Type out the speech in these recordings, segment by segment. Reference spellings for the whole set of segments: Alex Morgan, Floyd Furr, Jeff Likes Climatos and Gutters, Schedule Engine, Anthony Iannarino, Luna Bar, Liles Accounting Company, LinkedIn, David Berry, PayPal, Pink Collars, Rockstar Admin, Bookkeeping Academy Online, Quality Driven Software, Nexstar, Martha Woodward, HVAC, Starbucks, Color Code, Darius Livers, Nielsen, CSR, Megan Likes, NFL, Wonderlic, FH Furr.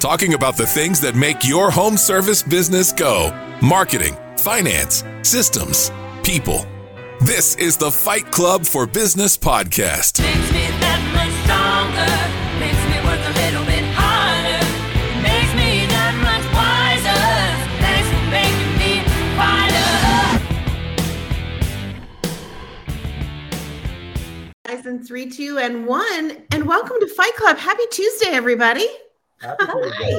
Talking about the things that make your home service business go. Marketing, finance, systems, people. This is the Fight Club for Business podcast. Makes me that much stronger. Makes me work a little bit harder. Makes me that much wiser. Thanks for making me wider. Guys, in 3, 2, and 1, and welcome to Fight Club. Happy Tuesday, everybody. Happy Tuesday.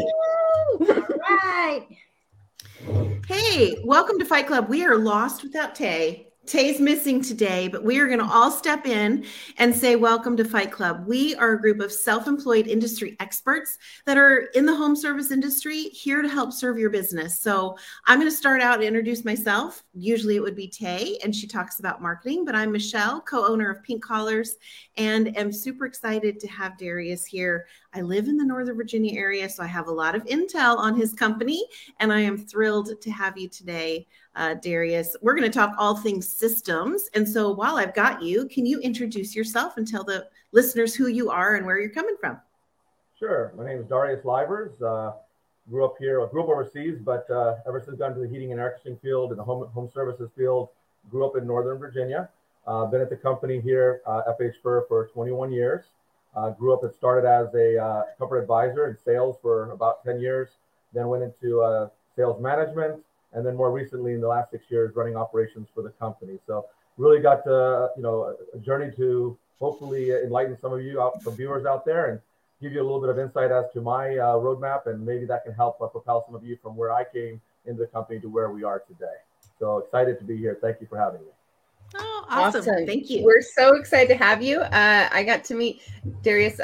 All right. Hey, welcome to Fight Club. We are lost without Tay. Tay's missing today, but we are going to all step in and say welcome to Fight Club. We are a group of self-employed industry experts that are in the home service industry here to help serve your business. So I'm going to start out and introduce myself. Usually it would be Tay, and she talks about marketing, but I'm Michelle, co-owner of Pink Collars, and am super excited to have Darius here. I live in the Northern Virginia area, so I have a lot of intel on his company, and I am thrilled to have you today, Darius. We're going to talk all things systems, and so while I've got you, can you introduce yourself and tell the listeners who you are and where you're coming from? Sure. My name is Darius Livers. Grew up overseas, but ever since gone to the heating and air conditioning field and the home services field, grew up in Northern Virginia. Been at the company here, FH Furr, for 21 years. Grew up and started as a corporate advisor in sales for about 10 years, then went into sales management, and then more recently in the last 6 years running operations for the company. So really got a journey to hopefully enlighten some of you some viewers out there and give you a little bit of insight as to my roadmap, and maybe that can help propel some of you from where I came into the company to where we are today. So excited to be here. Thank you for having me. Oh, awesome. Thank you. We're so excited to have you. I got to meet Darius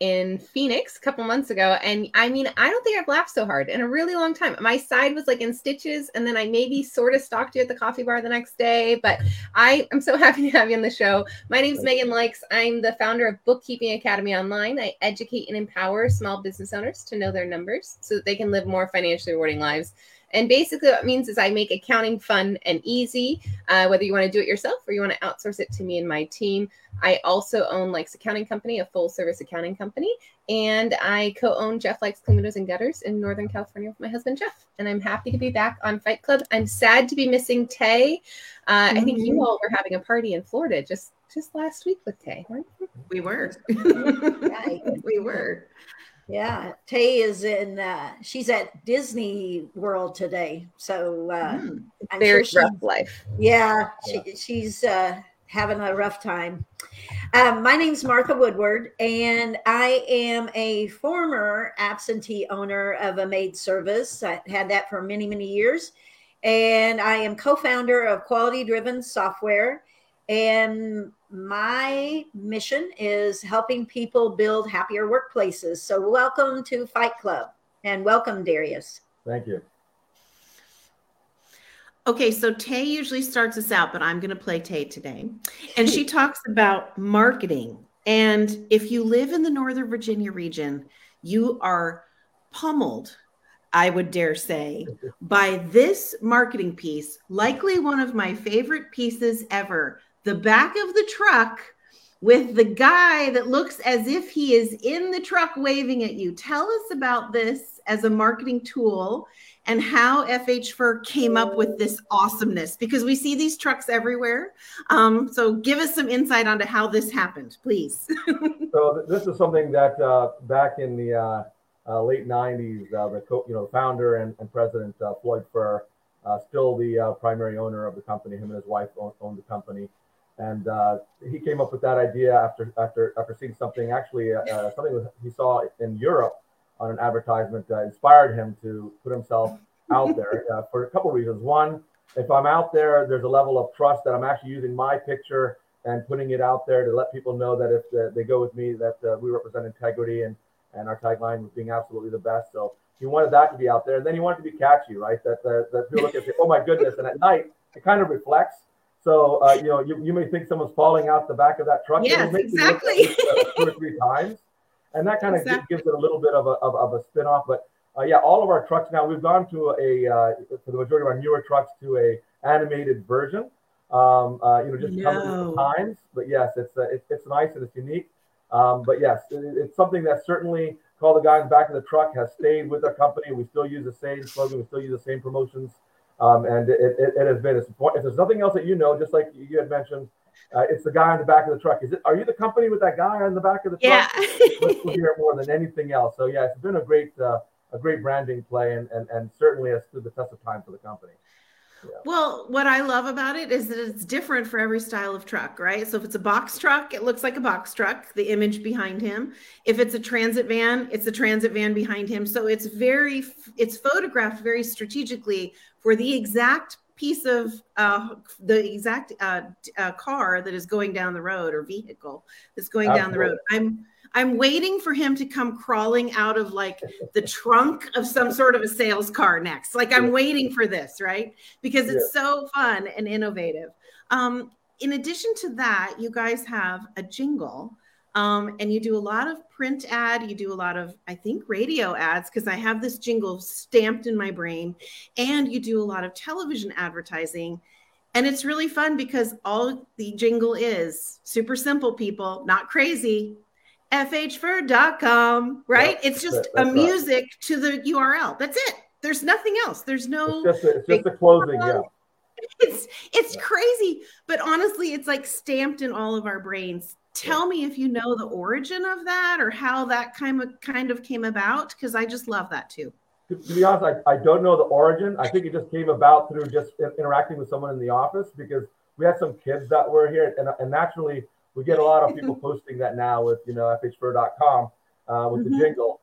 in Phoenix a couple months ago. And I mean, I don't think I've laughed so hard in a really long time. My side was like in stitches. And then I maybe sort of stalked you at the coffee bar the next day. But I am so happy to have you on the show. My name's Megan Likes. I'm the founder of Bookkeeping Academy Online. I educate and empower small business owners to know their numbers so that they can live more financially rewarding lives. And basically what it means is I make accounting fun and easy, whether you want to do it yourself or you want to outsource it to me and my team. I also own Liles Accounting Company, a full service accounting company. And I co-own Jeff Likes Climatos and Gutters in Northern California with my husband, Jeff. And I'm happy to be back on Fight Club. I'm sad to be missing Tay. Mm-hmm. I think you all were having a party in Florida just last week with Tay. We were. We were. Yeah, Tay is in, she's at Disney World today. So very sure rough life. Yeah, she's having a rough time. My name's Martha Woodward, and I am a former absentee owner of a maid service. I had that for many, many years. And I am co-founder of Quality Driven Software. And my mission is helping people build happier workplaces. So welcome to Fight Club, and welcome, Darius. Thank you. Okay, so Tay usually starts us out, but I'm going to play Tay today. And she talks about marketing. And if you live in the Northern Virginia region, you are pummeled, I would dare say, by this marketing piece, likely one of my favorite pieces ever. The back of the truck with the guy that looks as if he is in the truck waving at you. Tell us about this as a marketing tool and how FH Furr came up with this awesomeness, because we see these trucks everywhere. So give us some insight onto how this happened, please. So this is something that back in the late 90s, the founder and president, Floyd Furr, still the primary owner of the company, him and his wife owned the company. And he came up with that idea after seeing something, actually something he saw in Europe on an advertisement that inspired him to put himself out there for a couple of reasons. One, if I'm out there, there's a level of trust that I'm actually using my picture and putting it out there to let people know that if they go with me, that we represent integrity, and our tagline was being absolutely the best. So he wanted that to be out there. And then he wanted to be catchy, right? That people look at it and say, oh, my goodness. And at night, it kind of reflects. So, you may think someone's falling out the back of that truck. Yes, exactly. Two or three times. And that kind of gives it a little bit of a spin-off. But, all of our trucks now, we've gone to for the majority of our newer trucks, to a animated version, just comes times. But, yes, it's nice and it's unique. But, yes, it's something that certainly all the guys back in the truck has stayed with the company. We still use the same slogan. We still use the same promotions. And it has been a support. If there's nothing else that you know, just like you had mentioned, it's the guy in the back of the truck. Are you the company with that guy in the back of the truck? We'll hear it more than anything else. So yeah, it's been a great branding play, and certainly has stood the test of time for the company. Yeah. Well, what I love about it is that it's different for every style of truck, right? So if it's a box truck, it looks like a box truck, the image behind him. If it's a transit van, it's the transit van behind him. So it's photographed very strategically for the exact piece of car that is going down the road, or vehicle that's going down the road. I'm waiting for him to come crawling out of like the trunk of some sort of a sales car next. Like I'm waiting for this, right? Because it's so fun and innovative. In addition to that, you guys have a jingle, and you do a lot of print ad. You do a lot of, I think, radio ads, because I have this jingle stamped in my brain, and you do a lot of television advertising. And it's really fun because all the jingle is super simple, people, not crazy. fhfur.com, right? Yep, it's just a music to the URL. That's it. There's nothing else. There's no... It's just the closing, yeah. It's crazy. But honestly, it's like stamped in all of our brains. Tell me if you know the origin of that, or how that kind of came about, because I just love that too. To be honest, I don't know the origin. I think it just came about through just interacting with someone in the office, because we had some kids that were here, and naturally... We get a lot of people posting that now with, fhfur.com with the jingle.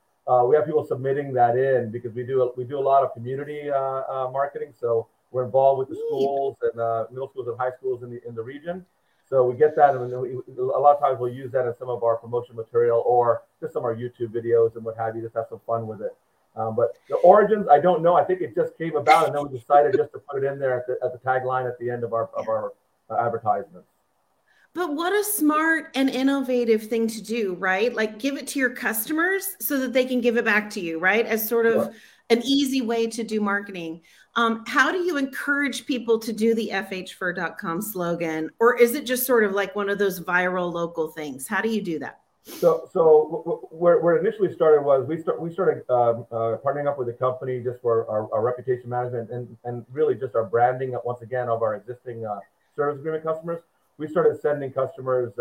We have people submitting that in, because we do a lot of community marketing. So we're involved with the schools and middle schools and high schools in the region. So we get that, and a lot of times we'll use that in some of our promotion material, or just some of our YouTube videos and what have you. Just have some fun with it. But the origins, I don't know. I think it just came about, and then we decided just to put it in there at the tagline at the end of our advertisement. But what a smart and innovative thing to do, right? Like, give it to your customers so that they can give it back to you, right? As sort of an easy way to do marketing. How do you encourage people to do the fhfur.com slogan? Or is it just sort of like one of those viral local things? How do you do that? So where it initially started was we started partnering up with the company just for our reputation management and really just our branding, once again, of our existing service agreement customers. We started sending customers,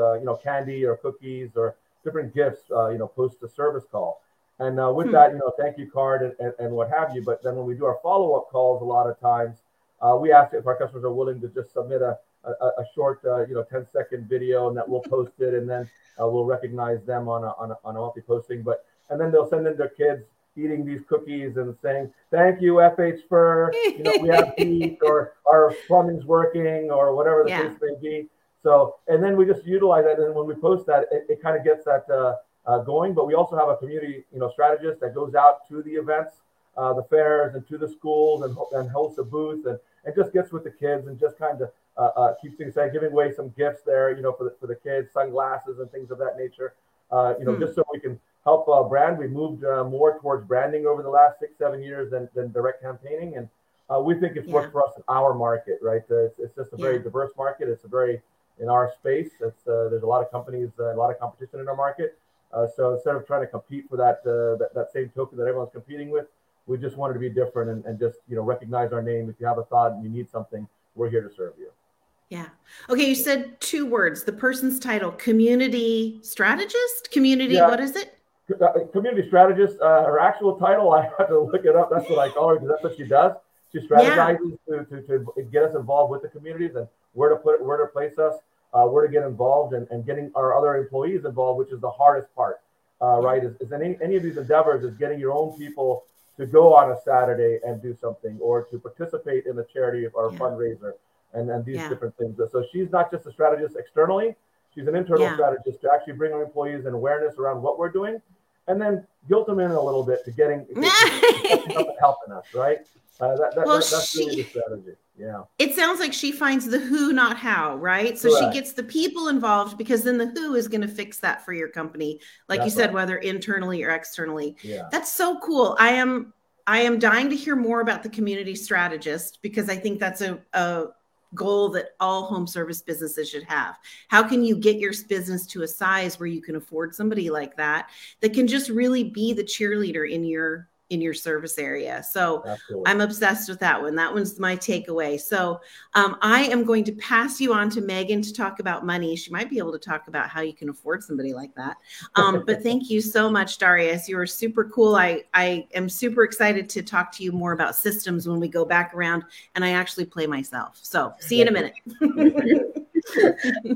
candy or cookies or different gifts, post a service call. And with that, thank you card and what have you. But then when we do our follow-up calls, a lot of times we ask if our customers are willing to just submit a short, 10-second video, and that we'll post it. And then we'll recognize them on a monthly posting. And then they'll send in their kids eating these cookies and saying, thank you, FH Fur. We have heat, or our plumbing's working, or whatever the case may be. So, and then we just utilize that. And when we post that, it kind of gets that going. But we also have a community, strategist that goes out to the events, the fairs, and to the schools, and hosts a booth, and just gets with the kids, and just kind of keeps things safe, giving away some gifts there, for the kids, sunglasses and things of that nature, just so we can help brand. We moved more towards branding over the last 6-7 years than direct campaigning. And we think it's worked for us in our market, right? It's just a very diverse market. It's a very... In our space, there's a lot of companies, a lot of competition in our market. So instead of trying to compete for that same token that everyone's competing with, we just wanted to be different and just recognize our name. If you have a thought and you need something, we're here to serve you. Yeah. Okay. You said two words. The person's title: community strategist. Community. Yeah. What is it? Community strategist. Her actual title, I have to look it up. That's what I call her, because that's what she does. She strategizes to get us involved with the communities and where to place us. Where to get involved, and getting our other employees involved, which is the hardest part, right? Is any of these endeavors is getting your own people to go on a Saturday and do something, or to participate in a charity or a fundraiser, and these different things. So she's not just a strategist externally; she's an internal strategist to actually bring our employees and awareness around what we're doing, and then guilt them in a little bit to getting helping us, right? That's really the strategy. Yeah. It sounds like she finds the who, not how, right? So she gets the people involved, because then the who is going to fix that for your company. Like you said, whether internally or externally. Yeah. That's so cool. I am dying to hear more about the community strategist, because I think that's a goal that all home service businesses should have. How can you get your business to a size where you can afford somebody like that, that can just really be the cheerleader in your service area? So absolutely. I'm obsessed with that one. That one's my takeaway. So I am going to pass you on to Megan to talk about money. She might be able to talk about how you can afford somebody like that. But thank you so much, Darius. You were super cool. I am super excited to talk to you more about systems when we go back around and I actually play myself. So see you in a minute.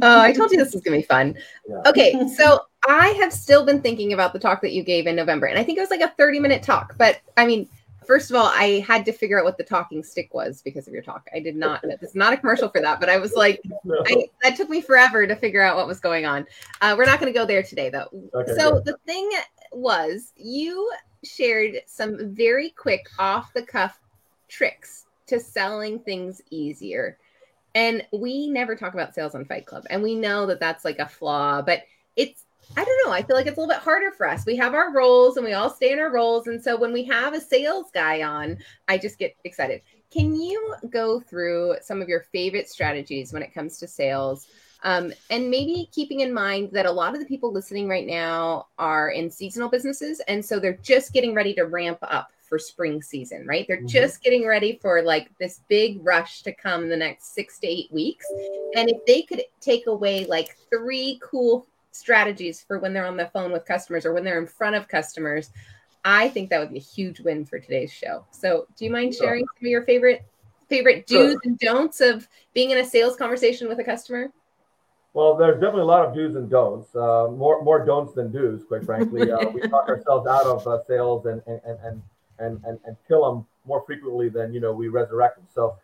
Oh, I told you this was going to be fun. Yeah. Okay, so I have still been thinking about the talk that you gave in November, and I think it was like a 30-minute talk. But I mean, first of all, I had to figure out what the talking stick was because of your talk. I did not. This is not a commercial for that, but I was like, no. That took me forever to figure out what was going on. We're not going to go there today, though. Okay, so The thing was, you shared some very quick off-the-cuff tricks to selling things easier. And we never talk about sales on Fight Club. And we know that that's like a flaw, but it's, I don't know. I feel like it's a little bit harder for us. We have our roles and we all stay in our roles. And so when we have a sales guy on, I just get excited. Can you go through some of your favorite strategies when it comes to sales? And maybe keeping in mind that a lot of the people listening right now are in seasonal businesses. And so they're just getting ready to ramp up for spring season, right? They're just getting ready for like this big rush to come the next 6 to 8 weeks. And if they could take away like 3 cool strategies for when they're on the phone with customers or when they're in front of customers, I think that would be a huge win for today's show. So do you mind sharing some of your favorite do's and don'ts of being in a sales conversation with a customer? Well, there's definitely a lot of do's and don'ts, more don'ts than do's, quite frankly. We talk ourselves out of sales and kill them more frequently than, you know, we resurrect them. So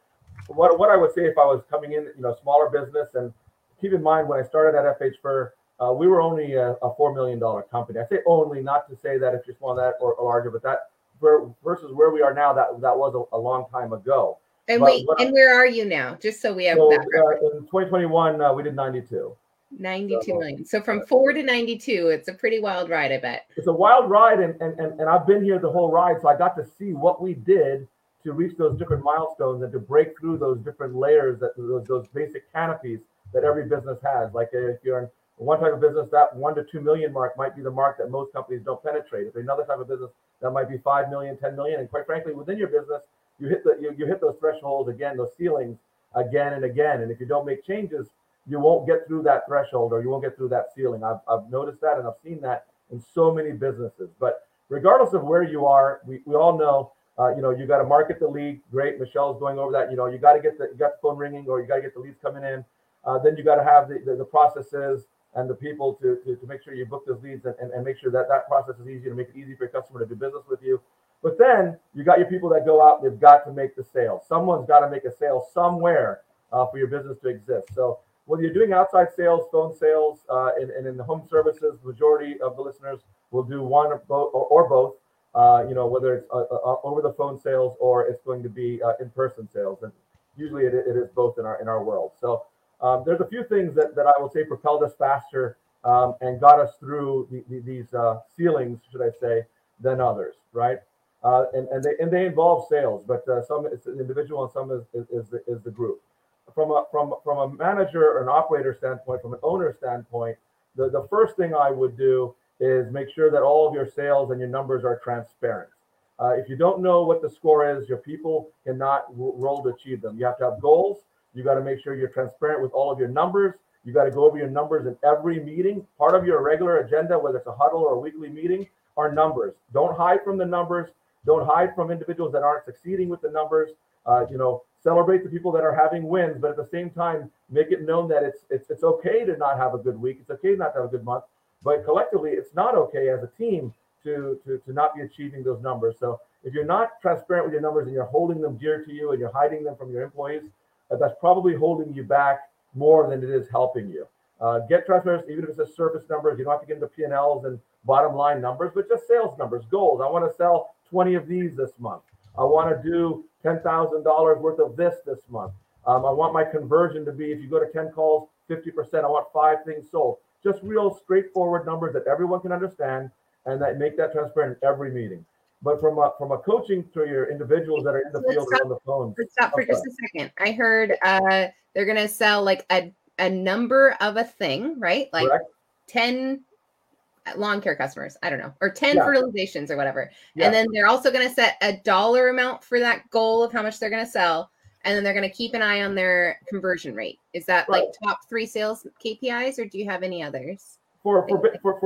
what I would say if I was coming in, you know, smaller business, and keep in mind when I started at FH Furr, we were only a $4 million company. I say only, not to say that if you're small that or larger, but that versus where we are now, that was a long time ago. And where are you now? Just so we have that. In 2021, we did 92. 92 million. So from 4 to 92, it's a pretty wild ride, I bet. It's a wild ride, and I've been here the whole ride, so I got to see what we did to reach those different milestones and to break through those different layers, that those basic canopies that every business has. Like if you're in one type of business, that 1 to 2 million mark might be the mark that most companies don't penetrate. If you're another type of business, that might be 5 million, 10 million, and quite frankly, within your business, you hit you hit those thresholds again, those ceilings again and again, and if you don't make changes, you won't get through that threshold or you won't get through that ceiling. I've noticed that and I've seen that in so many businesses. But regardless of where you are, we all know, you know, you got to market the lead. Great, Michelle's going over that. You know, you got the phone ringing or you got to get the leads coming in. Then you got to have the processes and the people to make sure you book those leads and make sure that process is easy, to make it easy for your customer to do business with you. But then you got your people that go out, they've got to make the sale. Someone's got to make a sale somewhere for your business to exist. So whether you're doing outside sales, phone sales, and in the home services, majority of the listeners will do one or both, you know, whether it's over the phone sales or it's going to be in-person sales. And usually it is both in our world. So there's a few things that I will say propelled us faster and got us through these ceilings, should I say, than others, right? And they involve sales, but some is an individual and some is the group. From a manager or an operator standpoint, from an owner standpoint, the first thing I would do is make sure that all of your sales and your numbers are transparent. If you don't know what the score is, your people cannot roll to achieve them. You have to have goals. You got to make sure you're transparent with all of your numbers. You got to go over your numbers in every meeting. Part of your regular agenda, whether it's a huddle or a weekly meeting, are numbers. Don't hide from the numbers. Don't hide from individuals that aren't succeeding with the numbers. You know, celebrate the people that are having wins, but at the same time, make it known that it's okay to not have a good week. It's okay not to have a good month, but collectively, it's not okay as a team to not be achieving those numbers. So if you're not transparent with your numbers and you're holding them dear to you and you're hiding them from your employees, that's probably holding you back more than it is helping you. Get transparent, even if it's just surface numbers. You don't have to get into P&Ls and bottom line numbers, but just sales numbers, goals. I want to sell 20 of these this month. I want to do $10,000 worth of this month. I want my conversion to be, if you go to 10 calls, 50%. I want 5 things sold. Just real straightforward numbers that everyone can understand and that make that transparent in every meeting. But from a coaching to your individuals that are in the field or on the phone. Let's stop for just a second. I heard they're going to sell like a number of a thing, right? Like correct. 10 lawn care customers, I don't know, or 10 fertilizations or whatever. Yeah. And then they're also going to set a dollar amount for that goal of how much they're going to sell. And then they're going to keep an eye on their conversion rate. Is that right, like top three sales KPIs, or do you have any others? For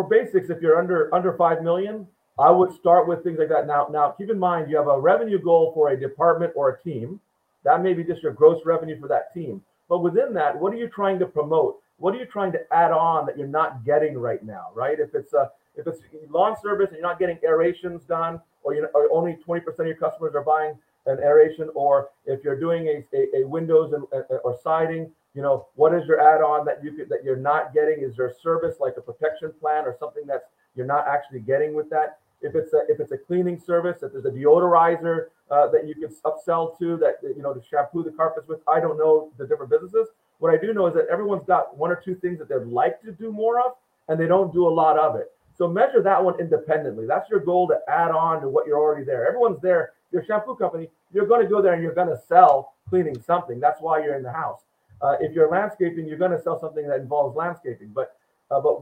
basics, if you're under 5 million, I would start with things like that. Now keep in mind, you have a revenue goal for a department or a team. That may be just your gross revenue for that team. But within that, what are you trying to promote? What are you trying to add on that you're not getting right now, right? If it's lawn service and you're not getting aerations done, or only 20% of your customers are buying an aeration, or if you're doing a windows or siding, you know, what is your add-on that you're not getting? Is there a service like a protection plan or something that's you're not actually getting with that? If it's a cleaning service, if there's a deodorizer that you can upsell to, that, you know, to shampoo the carpets with. I don't know the different businesses. What I do know is that everyone's got one or two things that they'd like to do more of, and they don't do a lot of it. So measure that one independently. That's your goal, to add on to what you're already there. Everyone's there. Your shampoo company, you're going to go there and you're going to sell cleaning something. That's why you're in the house. If you're landscaping, you're going to sell something that involves landscaping. But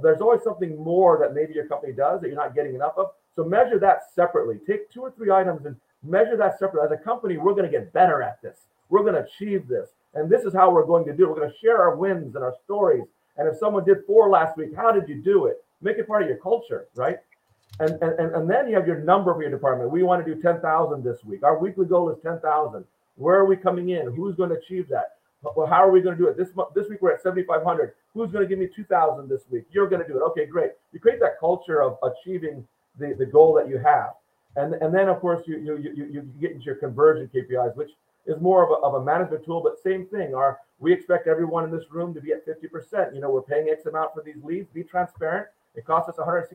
there's always something more that maybe your company does that you're not getting enough of. So measure that separately. Take 2 or 3 items and measure that separately. As a company, we're going to get better at this. We're going to achieve this. And this is how we're going to do it. We're going to share our wins and our stories. And if someone did 4 last week, how did you do it? Make it part of your culture, right? And then you have your number for your department. We want to do 10,000 this week. Our weekly goal is 10,000. Where are we coming in? Who's going to achieve that? Well, how are we going to do it? This week we're at 7,500. Who's going to give me 2,000 this week? You're going to do it. Okay, great. You create that culture of achieving the goal that you have. And then, of course, you get into your conversion KPIs, which is more of a management tool, but same thing. We expect everyone in this room to be at 50%. You know, we're paying X amount for these leads. Be transparent. It costs us $160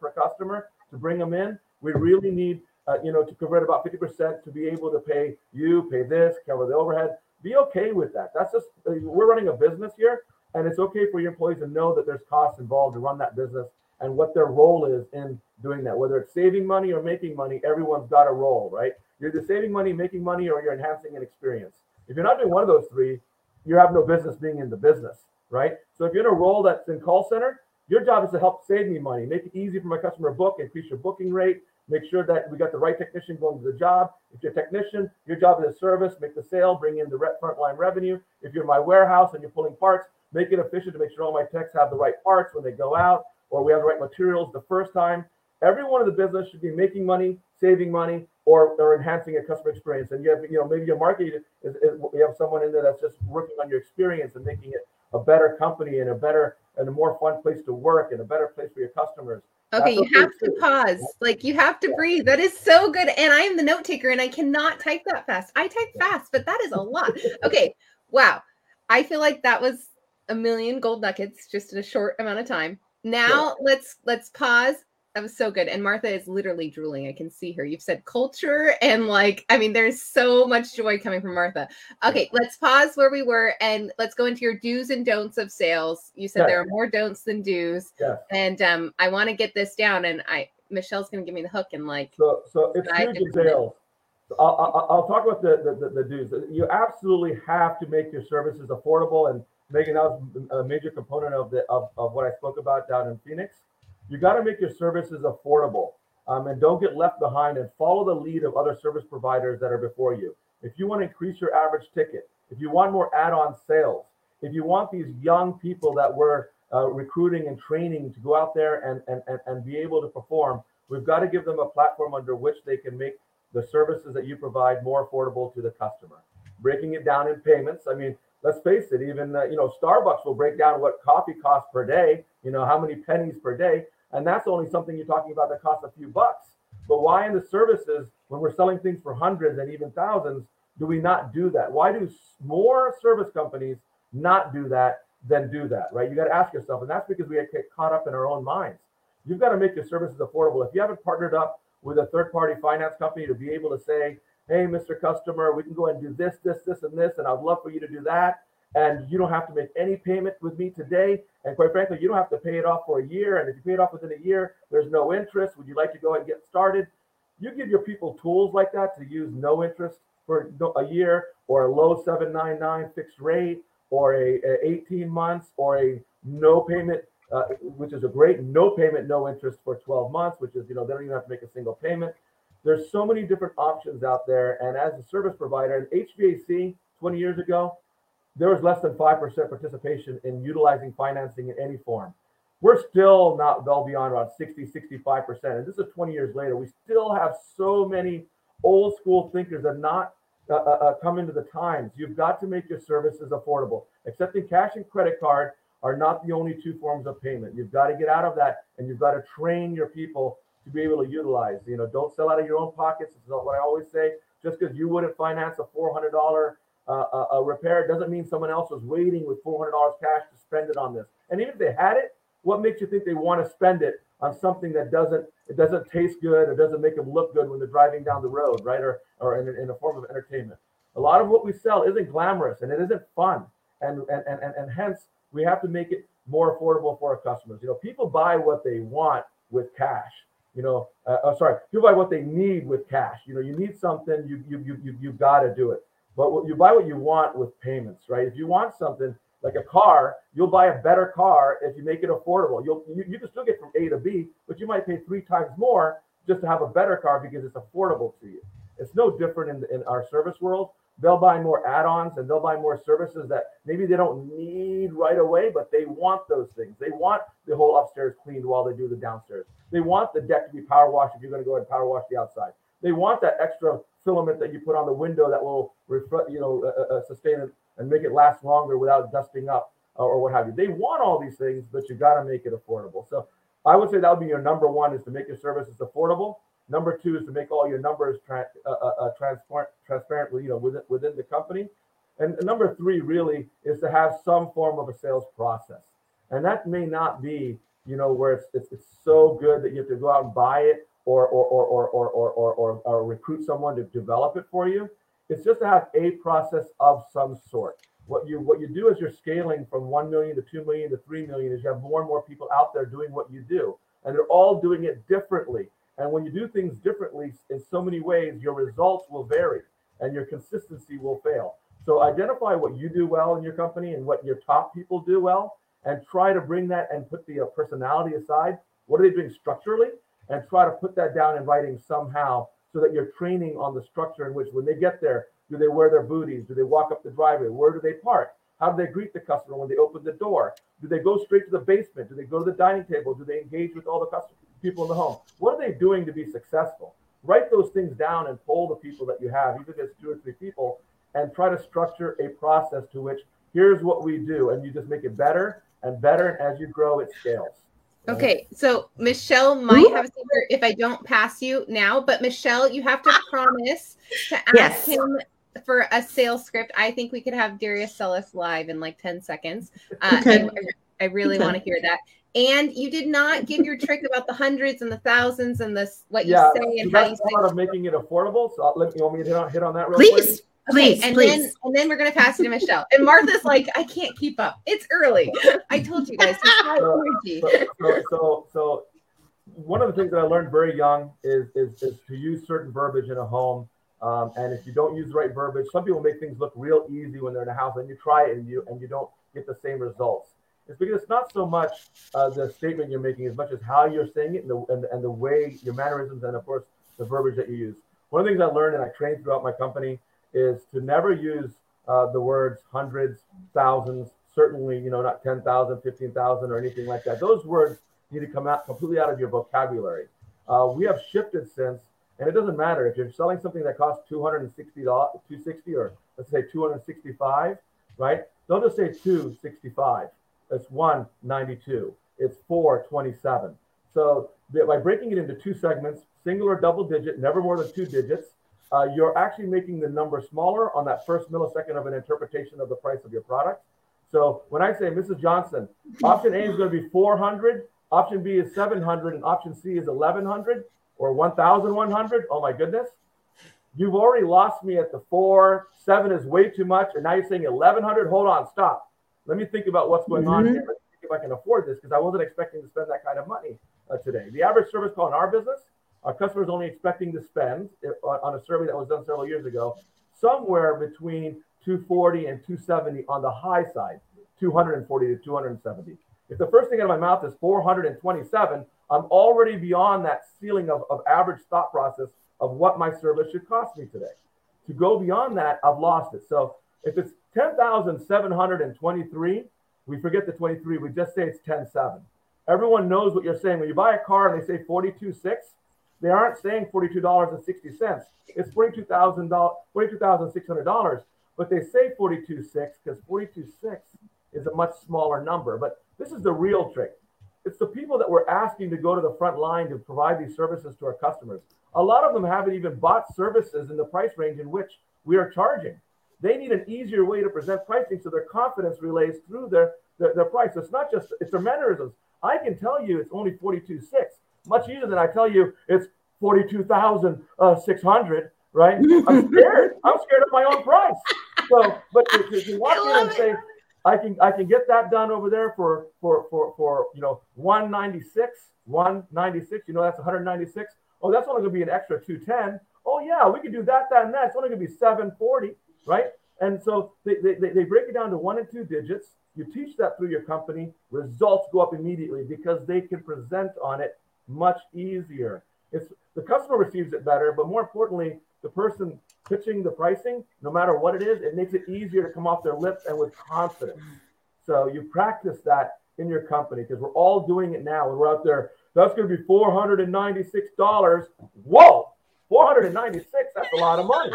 per customer to bring them in. We really need, to convert about 50% to be able to pay you, pay this, cover the overhead. Be okay with that. That's just, we're running a business here, and it's okay for your employees to know that there's costs involved to run that business and what their role is in doing that. Whether it's saving money or making money, everyone's got a role, right? You're either saving money, making money, or you're enhancing an experience. If you're not doing one of those three, you have no business being in the business, right? So if you're in a role that's in call center, your job is to help save me money, make it easy for my customer to book, increase your booking rate, make sure that we got the right technician going to the job. If you're a technician, your job is to service, make the sale, bring in the frontline revenue. If you're in my warehouse and you're pulling parts, make it efficient to make sure all my techs have the right parts when they go out, or we have the right materials the first time. Everyone in the business should be making money, saving money, or enhancing a customer experience. And you have, maybe your marketing is you have someone in there that's just working on your experience and making it a better company and a more fun place to work and a better place for your customers. Okay, you have to pause. Like, you have to breathe. That is so good. And I am the note taker and I cannot type that fast. I type fast, but that is a lot. Okay, wow. I feel like that was a million gold nuggets just in a short amount of time. Now let's pause. That was so good. And Martha is literally drooling. I can see her. You've said culture and there's so much joy coming from Martha. Okay, let's pause where we were and let's go into your do's and don'ts of sales. You said there are more don'ts than do's. Yeah. And I want to get this down, and Michelle's going to give me the hook and So it's huge in sales. I'll talk about the do's. You absolutely have to make your services affordable. And Megan, that was a major component of what I spoke about down in Phoenix. You got to make your services affordable, and don't get left behind, and follow the lead of other service providers that are before you. If you want to increase your average ticket, if you want more add-on sales, if you want these young people that we're recruiting and training to go out there and be able to perform, we've got to give them a platform under which they can make the services that you provide more affordable to the customer. Breaking it down in payments. I mean, let's face it, even, Starbucks will break down what coffee costs per day, how many pennies per day. And that's only something you're talking about that costs a few bucks. But why in the services, when we're selling things for hundreds and even thousands, do we not do that? Why do more service companies not do that than do that, right? You got to ask yourself, and that's because we get caught up in our own minds. You've got to make your services affordable. If you haven't partnered up with a third-party finance company to be able to say, hey, Mr. Customer, we can go and do this, this, this, and this, and I'd love for you to do that. And you don't have to make any payment with me today. And quite frankly, you don't have to pay it off for a year. And if you pay it off within a year, there's no interest. Would you like to go and get started? you give your people tools like that to use no interest for a year, or a low 799 fixed rate, or a 18 months, or a no payment, which is a great no payment, no interest for 12 months, which is, you know, they don't even have to make a single payment. There's so many different options out there. And as a service provider, in HVAC 20 years ago, there was less than 5% participation in utilizing financing in any form. We're still not well beyond around 60, 65%. And this is 20 years later. We still have so many old school thinkers that not come into the times. You've got to make your services affordable. Accepting cash and credit card are not the only two forms of payment. You've got to get out of that, and you've got to train your people to be able to utilize. You know, don't sell out of your own pockets. It's not what I always say. Just because you wouldn't finance a $400 repair doesn't mean someone else was waiting with $400 cash to spend it on this. And even if they had it, what makes you think they want to spend it on something that doesn't taste good or doesn't make them look good when they're driving down the road, right? Or in a form of entertainment. A lot of what we sell isn't glamorous and it isn't fun. And hence we have to make it more affordable for our customers. You know, people buy what they want with cash. You know, people buy what they need with cash. You know, you need something, you got to do it. But you buy what you want with payments, right? If you want something, like a car, you'll buy a better car if you make it affordable. You can still get from A to B, but you might pay 3 times more just to have a better car because it's affordable to you. It's no different in our service world. They'll buy more add-ons and they'll buy more services that maybe they don't need right away, but they want those things. They want the whole upstairs cleaned while they do the downstairs. They want the deck to be power washed if you're going to go ahead and power wash the outside. They want that extra filament that you put on the window that will sustain it and make it last longer without dusting up or what have you. They want all these things, but you got to make it affordable. So I would say that would be your number one, is to make your services affordable. Number two is to make all your numbers transparent, you know, within the company. And number three really is to have some form of a sales process. And that may not be, you know, where it's so good that you have to go out and buy it or recruit someone to develop it for you. It's just to have a process of some sort. What you do as you're scaling from 1 million to 2 million to 3 million is you have more and more people out there doing what you do, and they're all doing it differently. And when you do things differently in so many ways, your results will vary and your consistency will fail. So identify what you do well in your company and what your top people do well, and try to bring that and put the personality aside. What are they doing structurally? And try to put that down in writing somehow, so that you're training on the structure in which, when they get there, do they wear their booties? Do they walk up the driveway? Where do they park? How do they greet the customer when they open the door? Do they go straight to the basement? Do they go to the dining table? Do they engage with all the people in the home? What are they doing to be successful? Write those things down and poll the people that you have, even if it's 2 or 3 people, and try to structure a process to which, here's what we do, and you just make it better and better, and as you grow, it scales. Okay, so Michelle might have a secret if I don't pass you now, but Michelle, you have to promise to ask him for a sales script. I think we could have Darius sell us live in like 10 seconds. Okay. I really want to hear that. And you did not give your trick about the hundreds and the thousands and this, what you say and how you say. Yeah, of making it affordable, so you want me to hit on that real quick? Please, okay, please. And then we're going to pass it to Michelle. And Martha's like, I can't keep up. It's early. I told you guys. So one of the things that I learned very young is to use certain verbiage in a home. And if you don't use the right verbiage, some people make things look real easy when they're in a house, and you try it and you don't get the same results. It's because it's not so much the statement you're making as much as how you're saying it and the way, your mannerisms, and of course the verbiage that you use. One of the things I learned and I trained throughout my company is to never use the words hundreds, thousands, certainly, you know, not 10,000, 15,000 or anything like that. Those words need to come out completely out of your vocabulary. We have shifted since, and it doesn't matter if you're selling something that costs $260 or let's say $265, right? Don't just say $265. It's $192. It's $427. So by breaking it into 2 segments, single or double digit, never more than 2 digits, you're actually making the number smaller on that first millisecond of an interpretation of the price of your product. So when I say, Mrs. Johnson, option A is going to be $400, option B is $700, and option C is $1,100 or $1,100. Oh, my goodness. You've already lost me at the 4. 7 is way too much, and now you're saying $1,100. Hold on. Stop. Let me think about what's going on here. Let's see if I can afford this, because I wasn't expecting to spend that kind of money today. The average service call in our business Our customers only expecting to spend, on a survey that was done several years ago, somewhere between 240 and 270 on the high side, 240 to 270. If the first thing out of my mouth is 427, I'm already beyond that ceiling of average thought process of what my service should cost me today. To go beyond that, I've lost it. So if it's 10,723, we forget the 23, we just say it's 10,700. Everyone knows what you're saying. When you buy a car and they say 42.6, they aren't saying $42.60. It's $42,600, but they say 42.6 because 42.6 is a much smaller number. But this is the real trick. It's the people that we're asking to go to the front line to provide these services to our customers. A lot of them haven't even bought services in the price range in which we are charging. They need an easier way to present pricing so their confidence relays through their price. It's not just, it's their mannerisms. I can tell you it's only 42.6, much easier than I tell you it's 42,600, right? I'm scared of my own price. So, but to walk in and say, I can get that done over there for $196, that's 196. Oh, that's only going to be an extra 210. Oh yeah, we can do that, and that. It's only going to be 740, right? And so they break it down to one and two digits. You teach that through your company. Results go up immediately because they can present on it much easier. It's the customer receives it better, but more importantly, the person pitching the pricing, no matter what it is, it makes it easier to come off their lips and with confidence. So you practice that in your company because we're all doing it now. When we're out there, that's going to be $496. Whoa, 496. That's a lot of money,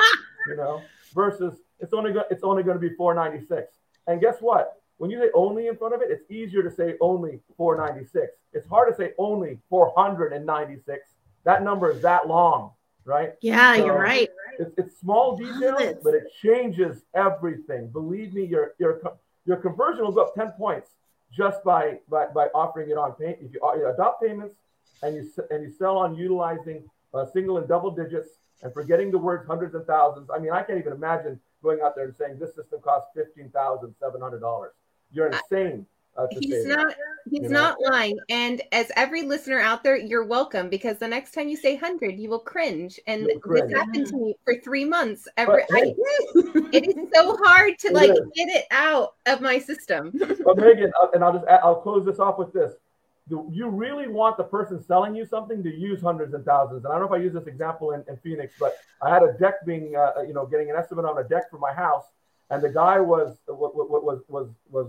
versus it's only going to be 496. And guess what? When you say only in front of it, it's easier to say only 496. It's hard to say only 496. That number is that long, right? Yeah, so you're right. It's small details, but it changes everything. Believe me, your conversion will go up 10 points just by offering it on pay. If you adopt payments and you sell on utilizing single and double digits and forgetting the words hundreds and thousands. I mean, I can't even imagine going out there and saying this system costs $15,700. You're insane. He's not lying. And as every listener out there, you're welcome, because the next time you say 100, you will cringe. And this happened to me for 3 months. It is so hard to get it out of my system. But Megan, and I'll close this off with this. Do you really want the person selling you something to use hundreds and thousands? And I don't know if I use this example in Phoenix, but I had a deck being, getting an estimate on a deck for my house. And the guy was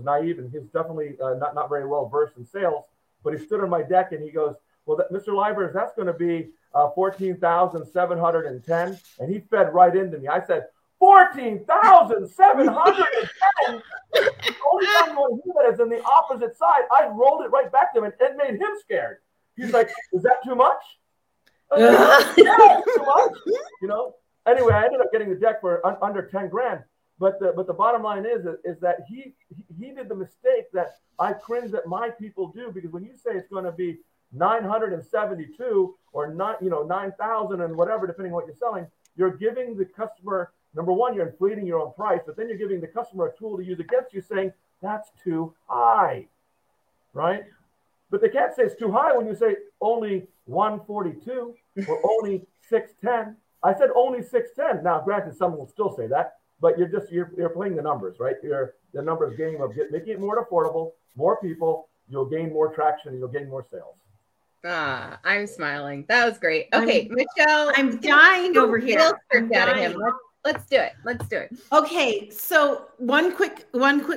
naive, and he's definitely not very well versed in sales. But he stood on my deck and he goes, "Well, Mr. Livers, that's going to be 14,710." And he fed right into me. I said, 14,710. The only time you hear that is in the opposite side. I rolled it right back to him, and it made him scared. He's like, "Is that too much?" I was like, yeah, it's too much. Anyway, I ended up getting the deck for under 10 grand. But the bottom line is that he did the mistake that I cringe that my people do, because when you say it's going to be 972 or 9,000 and whatever, depending on what you're selling, you're giving the customer, number one, you're inflating your own price, but then you're giving the customer a tool to use against you saying that's too high, right? But they can't say it's too high when you say only 142 or only 610. I said only 610. Now, granted, someone will still say that. But you're playing the numbers, right? You're the numbers game of making it more affordable, more people, you'll gain more traction, and you'll gain more sales. Ah, I'm smiling. That was great. Okay, Michelle. I'm dying over here. Let's do it. Okay, so one quick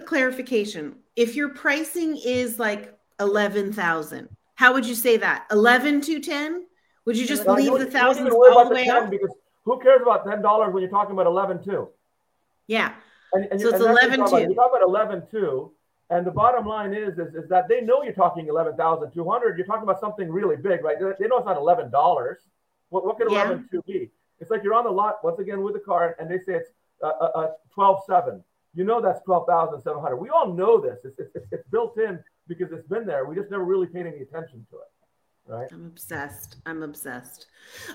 clarification. If your pricing is like 11,000, how would you say that? 11,210? Would you just leave the thousands all the way up? Because who cares about $10 when you're talking about 11,200? Yeah. And so it's 11,200. You talk about 11,200, and the bottom line is that they know you're talking 11,200. You're talking about something really big, right? They know it's not $11. What could 11,200 be? It's like you're on the lot once again with the car, and they say it's 12,700. You know that's 12,700. We all know this. It's built in because it's been there. We just never really paid any attention to it, right? I'm obsessed.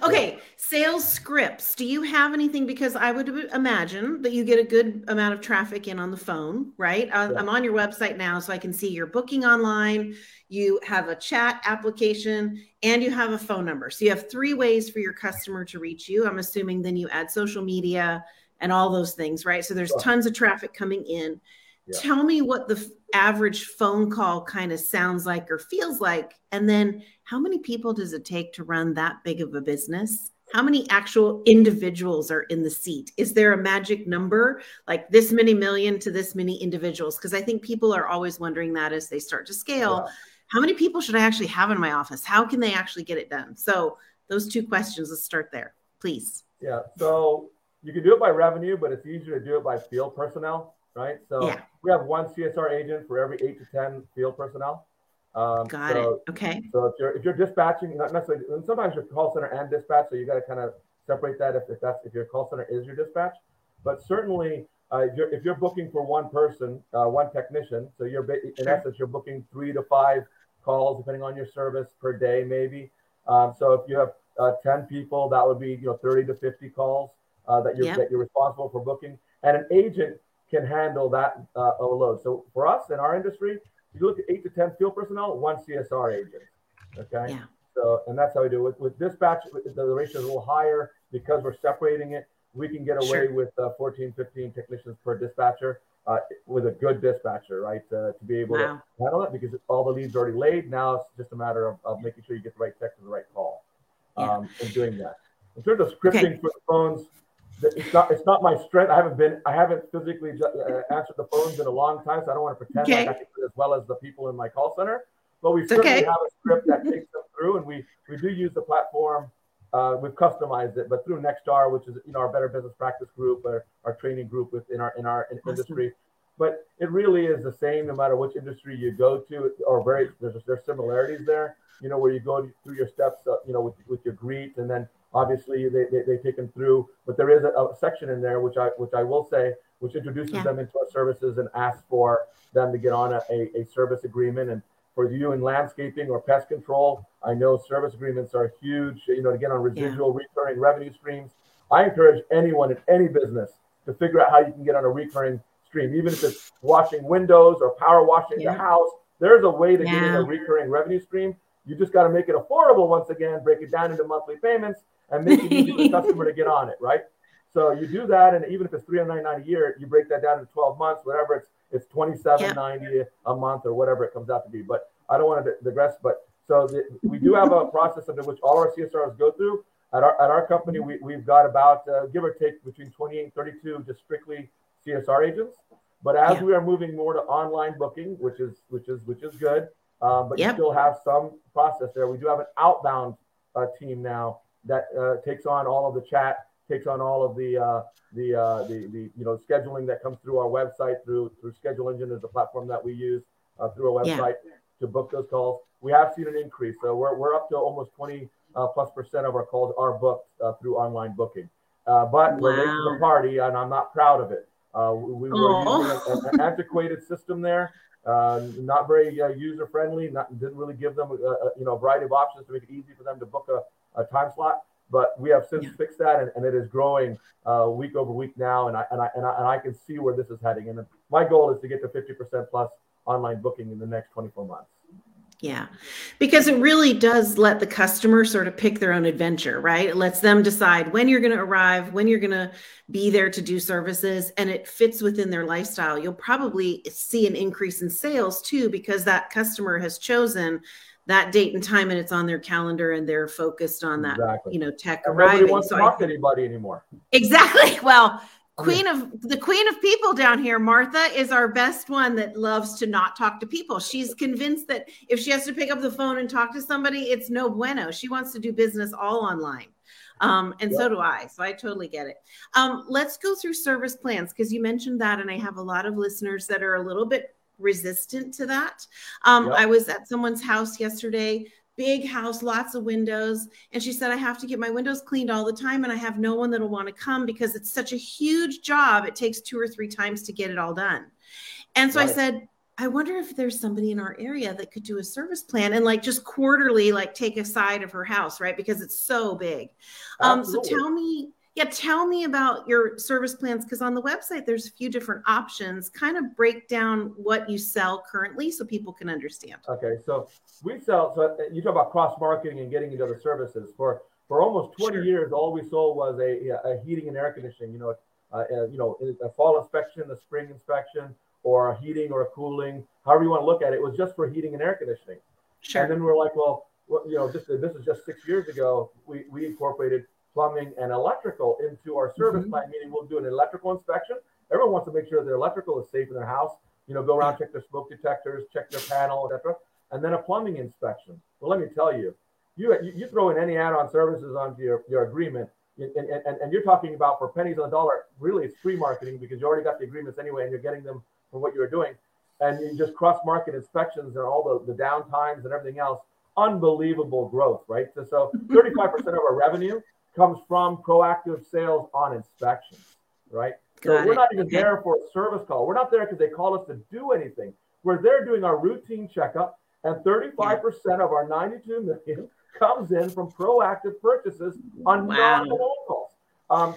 Okay, sales sales scripts, do you have anything? Because I would imagine that you get a good amount of traffic in on the phone, right? Yeah. I'm on your website now, so I can see your booking online. You have a chat application and you have a phone number. So you have three ways for your customer to reach you. I'm assuming then you add social media and all those things, right? So there's tons of traffic coming in. Yeah. Tell me what the average phone call kind of sounds like or feels like. And then how many people does it take to run that big of a business? How many actual individuals are in the seat? Is there a magic number, like this many million to this many individuals? Because I think people are always wondering that as they start to scale. Yeah. How many people should I actually have in my office? How can they actually get it done? So those two questions, let's start there, please. Yeah, so you can do it by revenue, but it's easier to do it by field personnel, right? So we have one CSR agent for every 8 to 10 field personnel. Got it. Okay. So if you're dispatching, not necessarily, and sometimes your call center and dispatch, so you got to kind of separate that if your call center is your dispatch. But certainly, if you're booking for one person, one technician, so you're in essence you're booking 3 to 5 calls depending on your service per day, maybe. So if you have 10 people, that would be 30 to 50 calls that you're responsible for booking, and an agent can handle that overload. So for us in our industry, you look at 8 to 10 field personnel, one CSR agent. Okay. Yeah. So, and that's how we do it. With dispatch, the ratio is a little higher because we're separating it. We can get away with 14, 15 technicians per dispatcher with a good dispatcher, right? To be able to handle it because all the leads are already laid. Now it's just a matter of making sure you get the right text and the right call and doing that. In terms of scripting for the phones, it's not my strength. I haven't physically answered the phones in a long time, so I don't want to pretend like I can do it as well as the people in my call center. But we certainly have a script that takes them through, and we do use the platform. We've customized it, but through Nexstar, which is our better business practice group, or our training group within our industry. But it really is the same no matter which industry you go to, or there's similarities there. Where you go through your steps, with your greet, and then. Obviously, they take them through, but there is a section in there which I will say, which introduces them into our services and asks for them to get on a service agreement. And for you in landscaping or pest control, I know service agreements are huge. To get on residual recurring revenue streams, I encourage anyone in any business to figure out how you can get on a recurring stream, even if it's washing windows or power washing the house. There's a way to get in a recurring revenue stream. You just got to make it affordable once again, break it down into monthly payments. And make it easy for the customer to get on it, right? So you do that, and even if it's $399 a year, you break that down into 12 months, whatever it's $27.90 a month or whatever it comes out to be. But I don't want to digress. But so we do have a process under which all our CSRs go through. At our company, we've got about give or take between 28 and 32 just strictly CSR agents. But as we are moving more to online booking, which is good, but you still have some process there. We do have an outbound team now. That takes on all of the chat, takes on all of the scheduling that comes through our website through Schedule Engine is the platform that we use through our website to book those calls. We have seen an increase, so we're up to almost 20 +% of our calls are booked through online booking. But we're late to the party, and I'm not proud of it. We were using an antiquated system there, not very user friendly. Didn't really give them a variety of options to make it easy for them to book a time slot, but we have since fixed that, and it is growing week over week now, and I can see where this is heading. And my goal is to get to 50% plus online booking in the next 24 months. Yeah, because it really does let the customer sort of pick their own adventure, right? It lets them decide when you're going to arrive, when you're going to be there to do services, and it fits within their lifestyle. You'll probably see an increase in sales too, because that customer has chosen that date and time, and it's on their calendar, and they're focused on that, tech arriving. Nobody wants to talk to anybody anymore. Exactly. Well, the queen of people down here, Martha, is our best one that loves to not talk to people. She's convinced that if she has to pick up the phone and talk to somebody, it's no bueno. She wants to do business all online. So do I. So I totally get it. Let's go through service plans, because you mentioned that, and I have a lot of listeners that are a little bit resistant to that. I was at someone's house yesterday, big house, lots of windows. And she said, I have to get my windows cleaned all the time, and I have no one that'll want to come because it's such a huge job. It takes 2 or 3 times to get it all done. And so I said, I wonder if there's somebody in our area that could do a service plan and like just quarterly, like take a side of her house, right? Because it's so big. So tell me about your service plans, because on the website, there's a few different options. Kind of break down what you sell currently so people can understand. Okay, so we sell, so you talk about cross-marketing and getting into other services. For almost 20 years, all we sold was a heating and air conditioning, a fall inspection, a spring inspection, or a heating or a cooling, however you want to look at it. It was just for heating and air conditioning. Sure. And then we're like, this is just 6 years ago, we incorporated plumbing and electrical into our service plan, meaning we'll do an electrical inspection. Everyone wants to make sure their electrical is safe in their house, go around, check their smoke detectors, check their panel, et cetera, and then a plumbing inspection. Well, let me tell you, you throw in any add-on services onto your agreement, and you're talking about for pennies on the dollar. Really, it's free marketing because you already got the agreements anyway, and you're getting them from what you were doing. And you just cross-market inspections and all the downtimes and everything else. Unbelievable growth, right? So 35% of our revenue comes from proactive sales on inspections, right? So we're not even there for a service call. We're not there because they call us to do anything. We're there doing our routine checkup, and 35% of our 92 million comes in from proactive purchases on non-phone calls.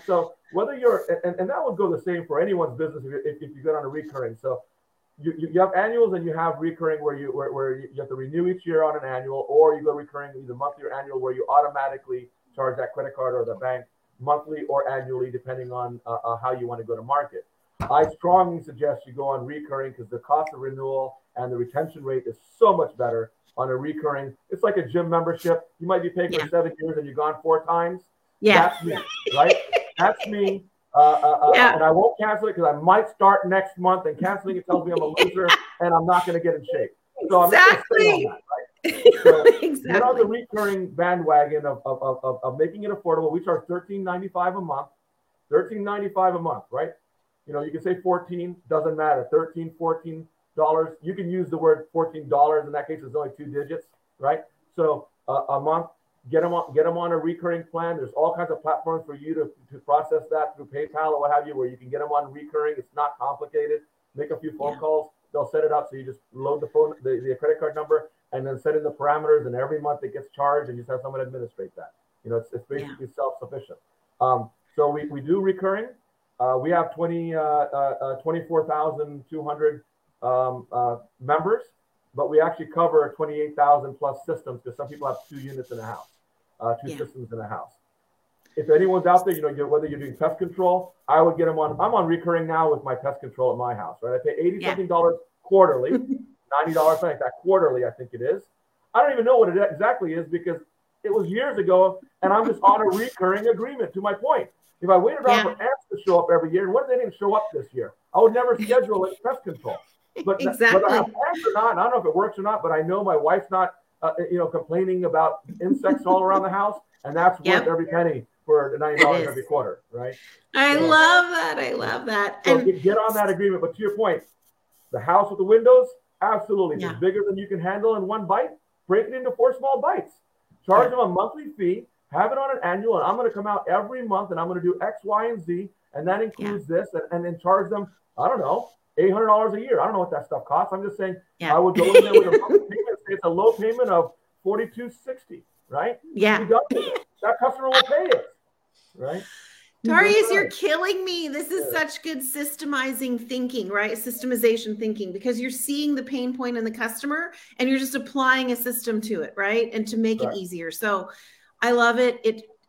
So whether you're, and that would go the same for anyone's business if you get on a recurring. So you have annuals and you have recurring where you have to renew each year on an annual, or you go recurring either monthly or annual where you automatically charge that credit card or the bank monthly or annually, depending on how you want to go to market. I strongly suggest you go on recurring because the cost of renewal and the retention rate is so much better on a recurring. It's like a gym membership. You might be paying for 7 years and you've gone 4 times. Yeah. That's me, right? That's me. And I won't cancel it because I might start next month, and canceling it tells me I'm a loser and I'm not going to get in shape. So I'm not going to stay on that, right? So Get on the recurring bandwagon of making it affordable. We charge $13.95 a month. $13.95 a month, right? You can say $14, doesn't matter. $13, $14. You can use the word $14. In that case, it's only 2 digits, right? So a month, get them on a recurring plan. There's all kinds of platforms for you to process that through PayPal or what have you, where you can get them on recurring. It's not complicated. Make a few phone calls. They'll set it up. So you just load the credit card number, and then set in the parameters. And every month it gets charged, and you just have someone administrate that. It's basically self-sufficient. So we do recurring. We have 24,200 members, but we actually cover 28,000 plus systems because some people have 2 units in a house, systems in a house. If anyone's out there, whether you're doing pest control, I would get them on. I'm on recurring now with my pest control at my house, right? I pay $80 something quarterly, $90 something like that quarterly, I think it is. I don't even know what it exactly is because it was years ago, and I'm just on a recurring agreement. To my point, if I waited around for ads to show up every year, what if they didn't show up this year? I would never schedule it pest control. But whether I have ads or not, and I don't know if it works or not, but I know my wife's not, complaining about insects all around the house, and that's worth every penny for $90 every quarter, right? I love that. So get on that agreement. But to your point, the house with the windows, absolutely. It's bigger than you can handle in one bite. Break it into 4 small bites. Charge them a monthly fee. Have it on an annual, and I'm going to come out every month, and I'm going to do X, Y, and Z, and that includes this, and then charge them, I don't know, $800 a year. I don't know what that stuff costs. I'm just saying I would go in there with a monthly payment. It's a low payment of $42.60, right? Yeah. That customer will pay it, right? Darius, you're killing me. This is such good systemization thinking, because you're seeing the pain point in the customer, and you're just applying a system to it, right? And to make it easier. So I love it.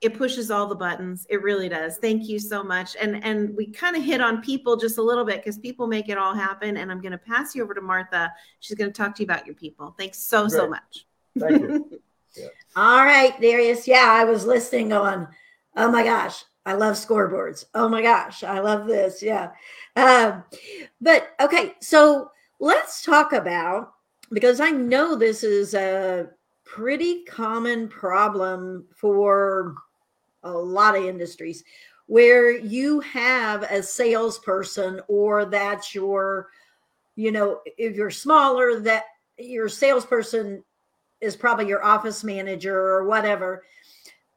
It pushes all the buttons. It really does. Thank you so much. And we kind of hit on people just a little bit because people make it all happen. And I'm going to pass you over to Martha. She's going to talk to you about your people. Thanks so much. Thank you. Yeah. All right, Darius. Yeah, I was listening going, oh my gosh, I love scoreboards. Oh my gosh, I love this. Yeah. But okay, so let's talk about, because I know this is a pretty common problem for a lot of industries where you have a salesperson, or that's your, if you're smaller, that your salesperson is probably your office manager or whatever.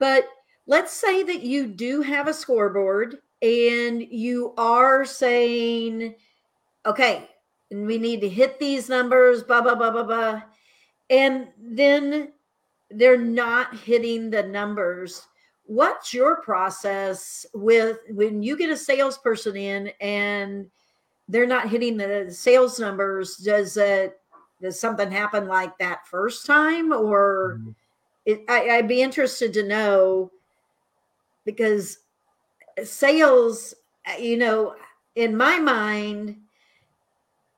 But let's say that you do have a scoreboard and you are saying, okay, and we need to hit these numbers, blah, blah, blah, blah, blah. And then they're not hitting the numbers. What's your process with when you get a salesperson in and they're not hitting the sales numbers? Does something happen like that first time? Or I'd be interested to know, because sales, you know, in my mind,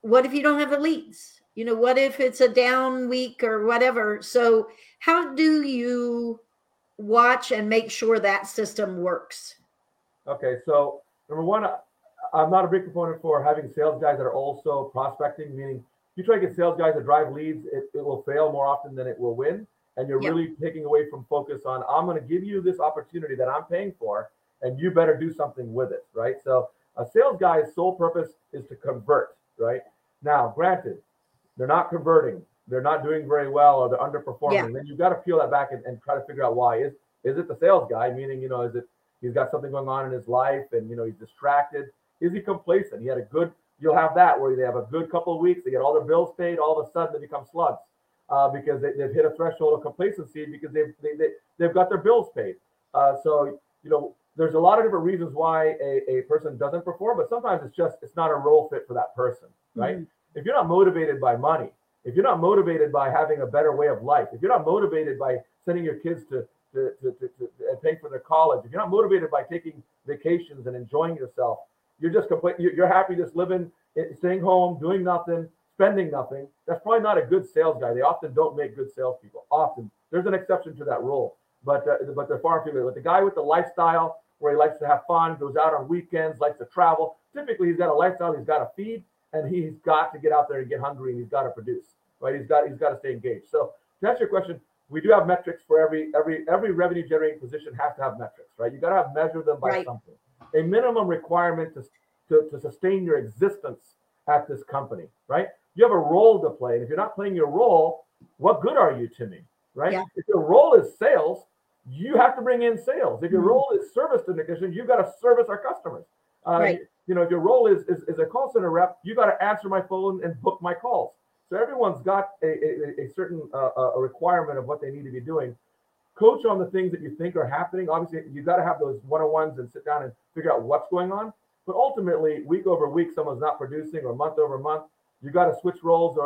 what if you don't have the leads? You know, what if it's a down week or whatever? So how do you watch and make sure that system works? Okay, so number one, I'm not a big proponent for having sales guys that are also prospecting, meaning you try to get sales guys to drive leads, it will fail more often than it will win. And you're really taking away from focus on, I'm going to give you this opportunity that I'm paying for, and you better do something with it, right? So a sales guy's sole purpose is to convert, right? Now, granted, they're not converting, they're not doing very well, or they're underperforming. Then you've got to peel that back and try to figure out why. Is it the sales guy? Meaning, you know, is it he's got something going on in his life and, you know, he's distracted? Is he complacent? He had a good, you'll have that where they have a good couple of weeks, they get all their bills paid, all of a sudden they become slugs because they've hit a threshold of complacency because they've got their bills paid. So, you know, there's a lot of different reasons why a person doesn't perform, but sometimes it's not a role fit for that person, right? If you're not motivated by money, if you're not motivated by having a better way of life, if you're not motivated by sending your kids to pay for their college, if you're not motivated by taking vacations and enjoying yourself, you're just you're happy just living, staying home, doing nothing, spending nothing. That's probably not a good sales guy. They often don't make good salespeople. Often there's an exception to that rule, but they're far and few. But the guy with the lifestyle where he likes to have fun, goes out on weekends, likes to travel. Typically, he's got a lifestyle. He's got to feed. And he's got to get out there and get hungry, and he's got to produce, right? He's got to stay engaged. So to answer your question, we do have metrics for every revenue generating position has to have metrics, right? You got to have measure them by something. A minimum requirement to sustain your existence at this company, right? You have a role to play, and if you're not playing your role, what good are you to me, right? Yeah. If your role is sales, you have to bring in sales. If your role is service to the kitchen, you've got to service our customers. You know, if your role is a call center rep, you got to answer my phone and book my calls. So everyone's got a certain a requirement of what they need to be doing. Coach on the things that you think are happening. Obviously, you got to have those one-on-ones and sit down and figure out what's going on. But ultimately, week over week, someone's not producing, or month over month, you got to switch roles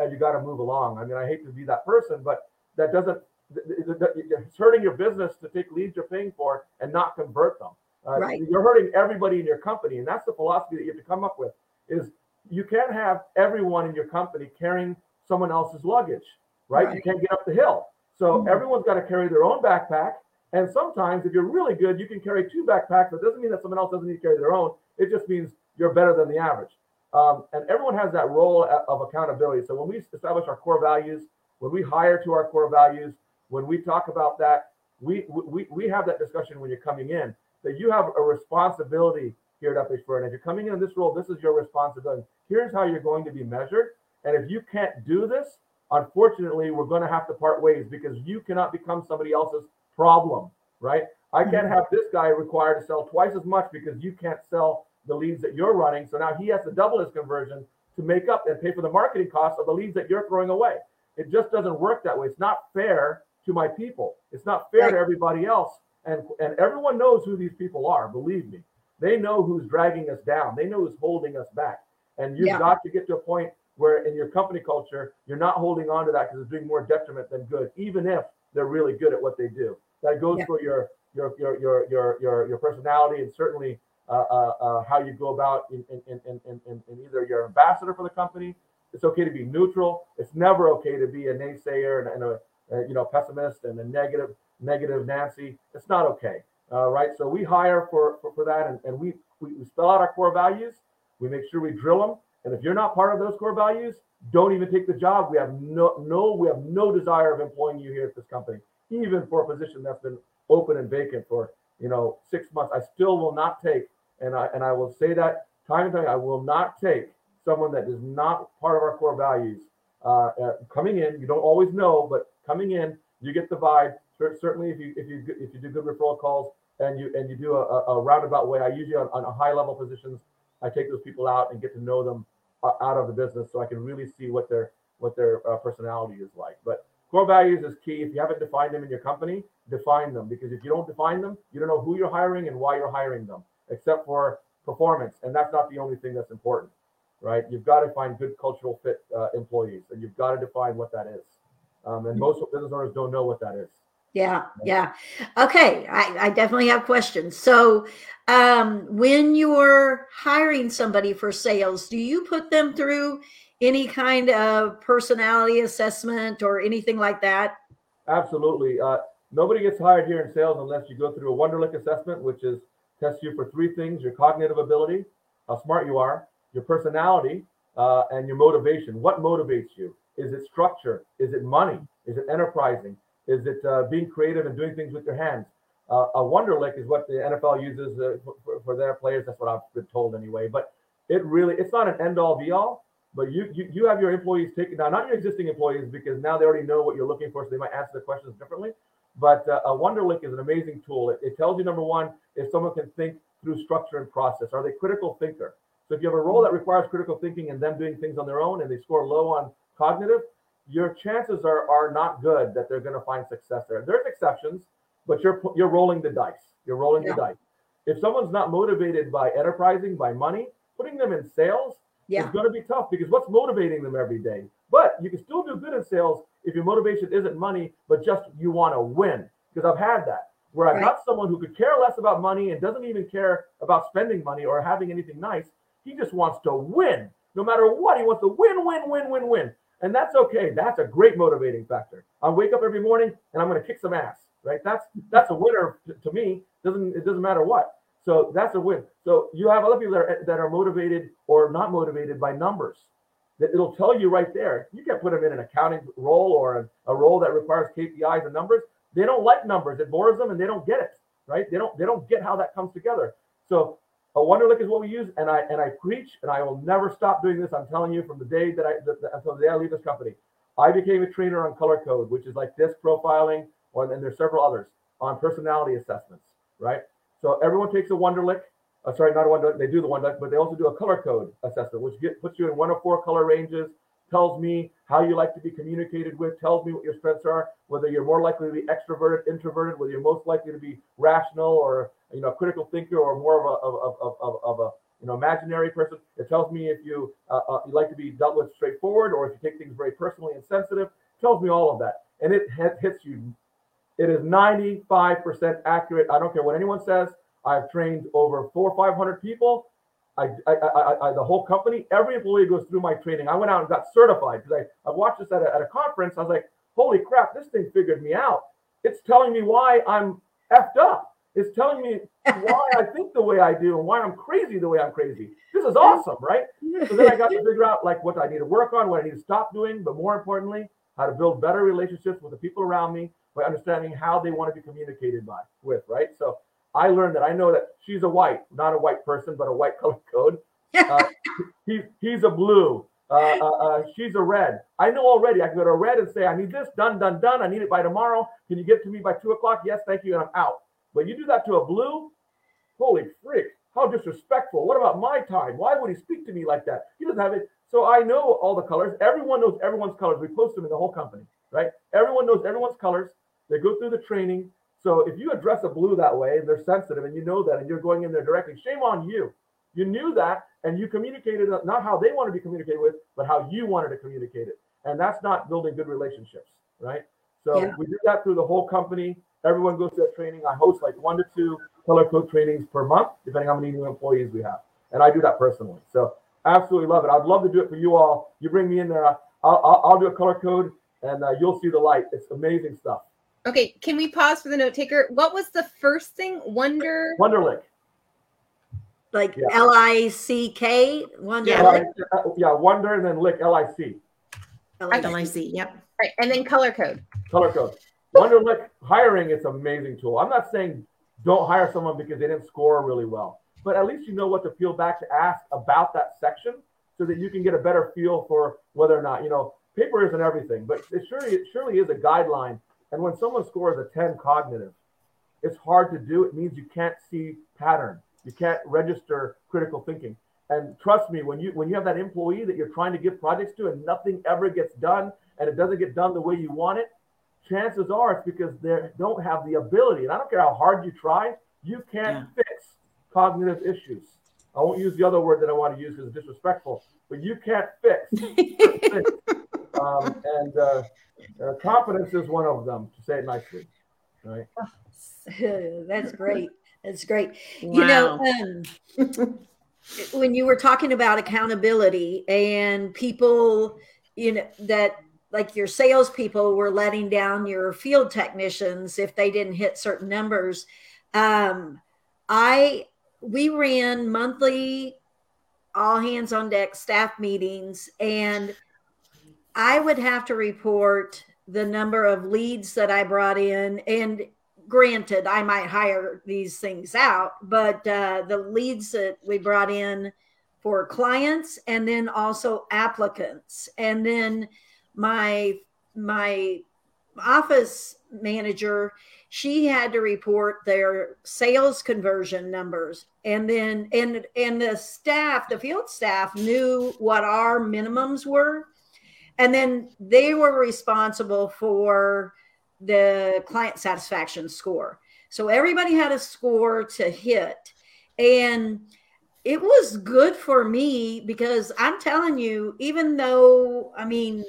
and you got to move along. I mean, I hate to be that person, but that doesn't. It's hurting your business to take leads you're paying for and not convert them. You're hurting everybody in your company, and that's the philosophy that you have to come up with. Is you can't have everyone in your company carrying someone else's luggage, right? You can't get up the hill, so everyone's got to carry their own backpack. And sometimes, if you're really good, you can carry two backpacks. But it doesn't mean that someone else doesn't need to carry their own. It just means you're better than the average. And everyone has that role of accountability. So when we establish our core values, when we hire to our core values, when we talk about that, we have that discussion when you're coming in. That you have a responsibility here at FH Furr. And if you're coming in this role, this is your responsibility. Here's how you're going to be measured. And if you can't do this, unfortunately, we're going to have to part ways, because you cannot become somebody else's problem, right? I can't have this guy required to sell twice as much because you can't sell the leads that you're running. So now he has to double his conversion to make up and pay for the marketing costs of the leads that you're throwing away. It just doesn't work that way. It's not fair to my people. It's not fair to everybody else. And everyone knows who these people are. Believe me, they know who's dragging us down. They know who's holding us back. And you've got to get to a point where in your company culture, you're not holding on to that, because it's doing more detriment than good, even if they're really good at what they do. That goes for your personality, and certainly how you go about in either your ambassador for the company. It's okay to be neutral. It's never okay to be a naysayer and a pessimist and a negative Nancy. It's not okay, right? So we hire for that, and we spell out our core values. We make sure we drill them, and if you're not part of those core values, don't even take the job. We have no desire of employing you here at this company, even for a position that's been open and vacant for 6 months. I still will not take, and I will say that time and time. I will not take someone that is not part of our core values. Coming in, you don't always know, but coming in, you get the vibe. Certainly, if you do good referral calls and you do a roundabout way, I usually on high level positions, I take those people out and get to know them out of the business so I can really see what their personality is like. But core values is key. If you haven't defined them in your company, define them, because if you don't define them, you don't know who you're hiring and why you're hiring them, except for performance. And that's not the only thing that's important, right? You've got to find good cultural fit employees, and you've got to define what that is. And most business owners don't know what that is. Yeah. Yeah. Okay. I definitely have questions. So when you're hiring somebody for sales, do you put them through any kind of personality assessment or anything like that? Absolutely. Nobody gets hired here in sales unless you go through a Wonderlic assessment, which is tests you for three things: your cognitive ability, how smart you are, your personality, and your motivation. What motivates you? Is it structure? Is it money? Is it enterprising? Is it being creative and doing things with your hands? A Wonderlic is what the NFL uses for their players. That's what I've been told anyway. But it's not an end-all, be-all. But you have your employees taken now, not your existing employees, because now they already know what you're looking for, so they might answer the questions differently. But a Wonderlic is an amazing tool. It tells you, number one, if someone can think through structure and process. Are they a critical thinker? So if you have a role that requires critical thinking and them doing things on their own, and they score low on cognitive, your chances are not good that they're going to find success there. There's exceptions, but you're rolling the dice. You're rolling the dice. If someone's not motivated by enterprising, by money, putting them in sales is going to be tough, because what's motivating them every day? But you can still do good in sales if your motivation isn't money, but just you want to win. Because I've had that, where I've got someone who could care less about money and doesn't even care about spending money or having anything nice. He just wants to win. No matter what, he wants to win, win, win, win, win. And that's okay. That's a great motivating factor. I wake up every morning and I'm going to kick some ass, right? That's a winner to me. It doesn't matter what. So that's a win. So you have other people that are motivated or not motivated by numbers. That it'll tell you right there. You can put them in an accounting role or a role that requires KPIs and numbers. They don't like numbers. It bores them and they don't get it, right? They don't get how that comes together. So a Wonderlic is what we use, and I preach, and I will never stop doing this. I'm telling you, from the day that until the day I leave this company, I became a trainer on Color Code, which is like disc profiling, and there's several others on personality assessments, right? So everyone takes a Wonderlic. Sorry, not a Wonderlic. They do the Wonderlic, but they also do a Color Code assessment, which puts you in one of four color ranges, tells me how you like to be communicated with, tells me what your strengths are, whether you're more likely to be extroverted, introverted, whether you're most likely to be rational or a critical thinker, or more of a imaginary person. It tells me if you you like to be dealt with straightforward, or if you take things very personally and sensitive. It tells me all of that, and it hits you. It is 95% accurate. I don't care what anyone says. I've trained over 400 or 500 people. I the whole company, every employee goes through my training. I went out and got certified because I watched this at a conference. I was like, holy crap, this thing figured me out. It's telling me why I'm effed up. It's telling me why I think the way I do and why I'm crazy the way I'm crazy. This is awesome, right? So then I got to figure out like what I need to work on, what I need to stop doing, but more importantly, how to build better relationships with the people around me by understanding how they want to be communicated with, right? So I learned that. I know that she's a white, not a white person, but a white color code. He's a blue. She's a red. I know already. I can go to red and say, I need this done, done, done. I need it by tomorrow. Can you get to me by 2:00? Yes, thank you, and I'm out. But you do that to a blue, holy frick, how disrespectful. What about my time? Why would he speak to me like that? He doesn't have it. So I know all the colors. Everyone knows everyone's colors. We post them in the whole company, right? Everyone knows everyone's colors. They go through the training. So if you address a blue that way, and they're sensitive, and you know that, and you're going in there directly, shame on you. You knew that, and you communicated not how they want to be communicated with, but how you wanted to communicate it. And that's not building good relationships, right? So we do that through the whole company. Everyone goes to that training. I host like 1 to 2 color code trainings per month, depending on how many new employees we have. And I do that personally. So absolutely love it. I'd love to do it for you all. You bring me in there. I'll do a color code, and you'll see the light. It's amazing stuff. Okay. Can we pause for the note taker? What was the first thing? Wonderlic. Like L-I-C-K? Wonderlic. Yeah, Wonder and then Lick, L-I-C. L-I-C, yep. Right. And then color code. Color code. Wonderlic hiring, it's an amazing tool. I'm not saying don't hire someone because they didn't score really well, but at least you know what to peel back to ask about that section so that you can get a better feel for whether or not, paper isn't everything, but it surely is a guideline. And when someone scores a 10 cognitive, it's hard to do. It means you can't see pattern. You can't register critical thinking. And trust me, when you have that employee that you're trying to give projects to and nothing ever gets done and it doesn't get done the way you want it, chances are it's because they don't have the ability. And I don't care how hard you try, you can't fix cognitive issues. I won't use the other word that I want to use because it's disrespectful, but you can't fix. Competence is one of them, to say it nicely. Right? That's great. That's great. Wow. You know, when you were talking about accountability and people, you know, that like your salespeople were letting down your field technicians if they didn't hit certain numbers. We ran monthly all hands on deck staff meetings, and I would have to report the number of leads that I brought in. And granted, I might hire these things out, but the leads that we brought in for clients and then also applicants. And then my office manager, she had to report their sales conversion numbers. And then and the staff, the field staff, knew what our minimums were. And then they were responsible for the client satisfaction score. So everybody had a score to hit. And it was good for me because I'm telling you, even though, I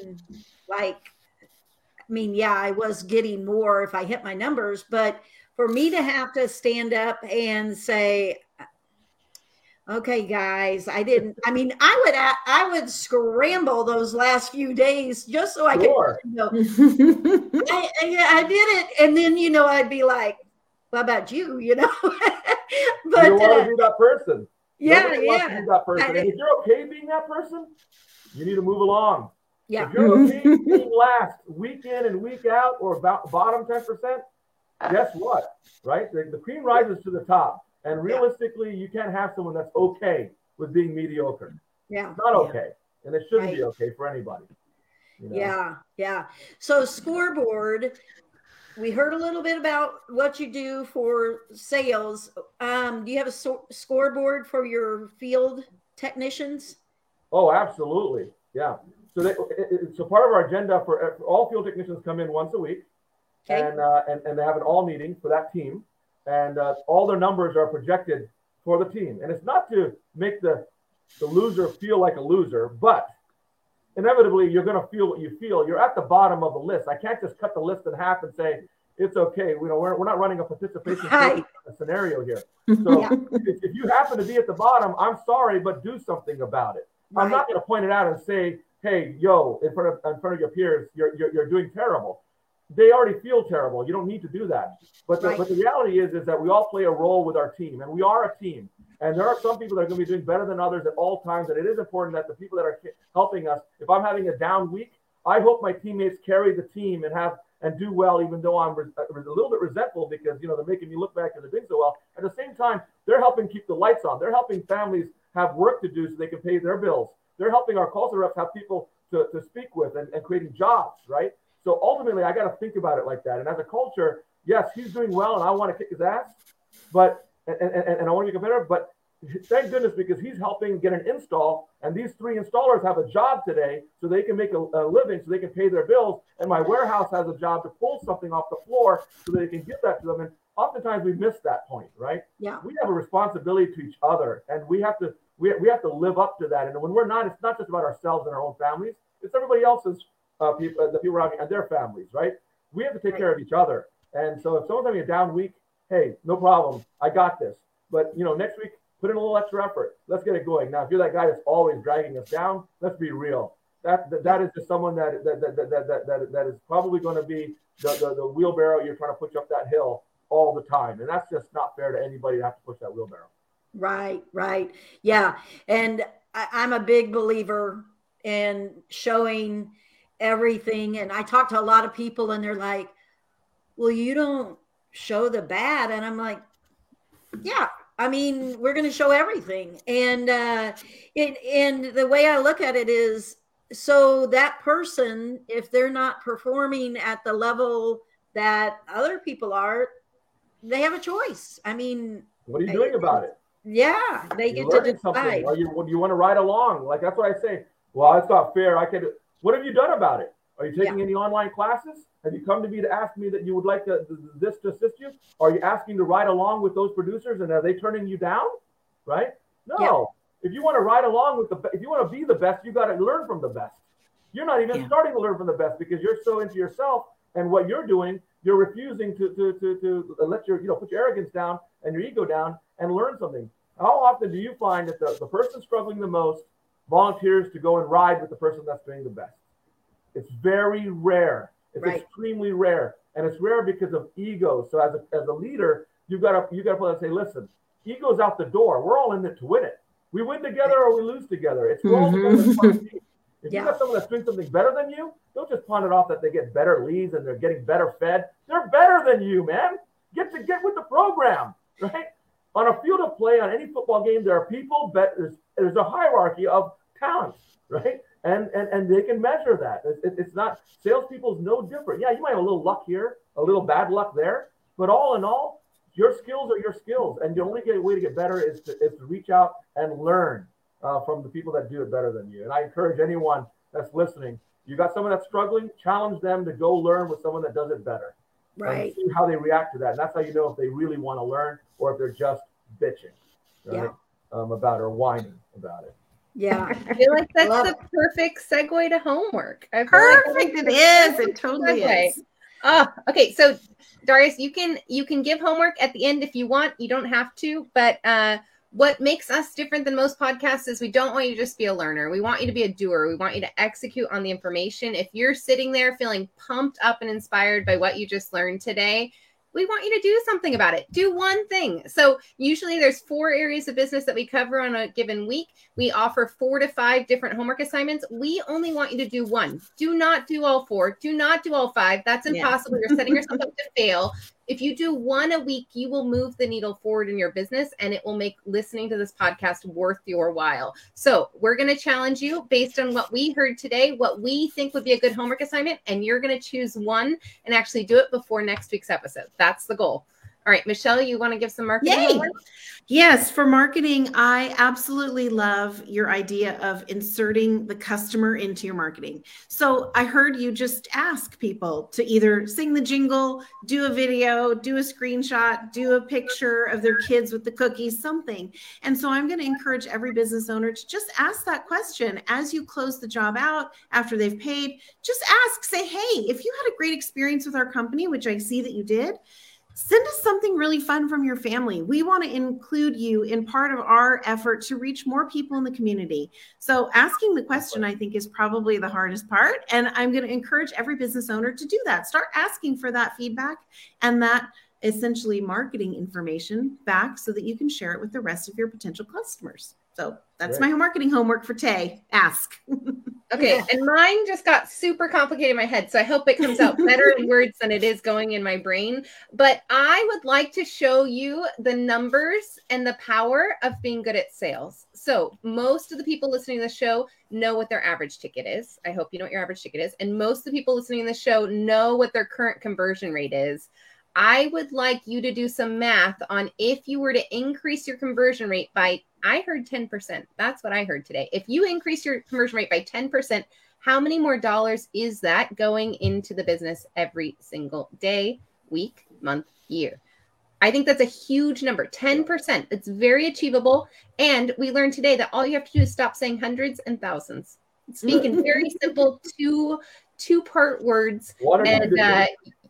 was getting more if I hit my numbers, but for me to have to stand up and say, okay, guys, I would scramble those last few days just so I could, I did it. And then, you know, I'd be like, what about you? You know, but you want to be that person. And if you're okay being that person, you need to move along. Yeah. If you're okay being last week in and week out or about bottom 10%, guess what? Right? The cream rises to the top. And realistically, you can't have someone that's okay with being mediocre. Yeah. It's not okay. And it shouldn't be okay for anybody. You know? Yeah. So scoreboard, we heard a little bit about what you do for sales. Do you have a scoreboard for your field technicians? Oh, absolutely. Yeah. So part of our agenda for all field technicians come in once a week. Okay. And they have an all meeting for that team. And all their numbers are projected for the team. And it's not to make the loser feel like a loser, but inevitably you're going to feel what you feel. You're at the bottom of the list. I can't just cut the list in half and say, it's okay. We're not running a participation scenario here. So if you happen to be at the bottom, I'm sorry, but do something about it. Right. I'm not going to point it out and say, hey, yo, in front of your peers, you're doing terrible. They already feel terrible. You don't need to do that. But the reality is that we all play a role with our team, and we are a team. And there are some people that are going to be doing better than others at all times. And it is important that the people that are helping us, if I'm having a down week, I hope my teammates carry the team and do well, even though I'm a little bit resentful because, you know, they're making me look back and they're doing so well. At the same time, they're helping keep the lights on. They're helping families have work to do so they can pay their bills. They're helping our call center reps have people to speak with and creating jobs, right? So ultimately, I got to think about it like that. And as a culture, yes, he's doing well, and I want to kick his ass, but and I want to be competitive. But thank goodness because he's helping get an install, and these three installers have a job today, so they can make a living, so they can pay their bills. And my warehouse has a job to pull something off the floor so that they can get that to them. And oftentimes we miss that point, right? Yeah. We have a responsibility to each other, and we have to live up to that. And when we're not, it's not just about ourselves and our own families; it's everybody else's. The people around me and their families, right? We have to take care of each other. And so if someone's having a down week, hey, no problem. I got this. But, you know, next week, put in a little extra effort. Let's get it going. Now, if you're that guy that's always dragging us down, let's be real. That is just someone that is probably going to be the wheelbarrow you're trying to push up that hill all the time. And that's just not fair to anybody to have to push that wheelbarrow. Right. Yeah. And I'm a big believer in showing everything. And I talk to a lot of people and they're like, well, you don't show the bad. And I'm like, we're going to show everything. And and the way I look at it is, so that person, if they're not performing at the level that other people are, they have a choice. What are you doing about it? Yeah, they get to decide. Or you want to ride along. Like, that's what I say. Well, it's not fair. What have you done about it? Are you taking any online classes? Have you come to me to ask me that you would like this to assist you? Are you asking to ride along with those producers, and are they turning you down? Right? No. Yeah. If you want to ride along with if you want to be the best, you got to learn from the best. You're not even starting to learn from the best because you're so into yourself and what you're doing. You're refusing to let your put your arrogance down and your ego down and learn something. How often do you find that the person struggling the most volunteers to go and ride with the person that's doing the best? It's very rare. It's extremely rare, and it's rare because of ego. So as a leader, you've got to play and say, listen, ego's out the door. We're all in it to win it. We win together or we lose together. It's all together. If you got someone that's doing something better than you, don't just pawn it off that they get better leads and they're getting better fed. They're better than you, man. Get with the program, right? On a field of play, on any football game, there are people, there's a hierarchy of talent, right? And they can measure that. It's not, salespeople's no different. Yeah, you might have a little luck here, a little bad luck there, but all in all, your skills are your skills, and the only way to get better is to reach out and learn from the people that do it better than you. And I encourage anyone that's listening, you got someone that's struggling, challenge them to go learn with someone that does it better. Right. And see how they react to that. And that's how you know if they really want to learn or if they're just bitching about it or whining about it. Yeah, I feel like that's the perfect segue to homework. Perfect, like it is. It totally is. Oh, okay. So, Darius, you can give homework at the end if you want. You don't have to. But what makes us different than most podcasts is we don't want you to just be a learner. We want you to be a doer. We want you to execute on the information. If you're sitting there feeling pumped up and inspired by what you just learned today, we want you to do something about it. Do one thing. So usually there's 4 areas of business that we cover on a given week. We offer 4 to 5 different homework assignments. We only want you to do one. Do not do all 4. Do not do all 5. That's impossible. You're setting yourself up to fail. If you do one a week, you will move the needle forward in your business, and it will make listening to this podcast worth your while. So we're going to challenge you based on what we heard today, what we think would be a good homework assignment, and you're going to choose one and actually do it before next week's episode. That's the goal. All right, Michelle, you want to give some marketing? Yay. Yes, for marketing, I absolutely love your idea of inserting the customer into your marketing. So I heard you just ask people to either sing the jingle, do a video, do a screenshot, do a picture of their kids with the cookies, something. And so I'm going to encourage every business owner to just ask that question as you close the job out after they've paid. Just ask, say, hey, if you had a great experience with our company, which I see that you did, send us something really fun from your family. We want to include you in part of our effort to reach more people in the community. So asking the question, I think, is probably the hardest part. And I'm going to encourage every business owner to do that. Start asking for that feedback and that essentially marketing information back so that you can share it with the rest of your potential customers. So that's my marketing homework for Tay. Ask. Okay. Yeah. And mine just got super complicated in my head. So I hope it comes out better in words than it is going in my brain. But I would like to show you the numbers and the power of being good at sales. So most of the people listening to the show know what their average ticket is. I hope you know what your average ticket is. And most of the people listening to the show know what their current conversion rate is. I would like you to do some math on if you were to increase your conversion rate by, I heard 10%. That's what I heard today. If you increase your conversion rate by 10%, how many more dollars is that going into the business every single day, week, month, year? I think that's a huge number, 10%. It's very achievable. And we learned today that all you have to do is stop saying hundreds and thousands. Speak in very simple two-part words.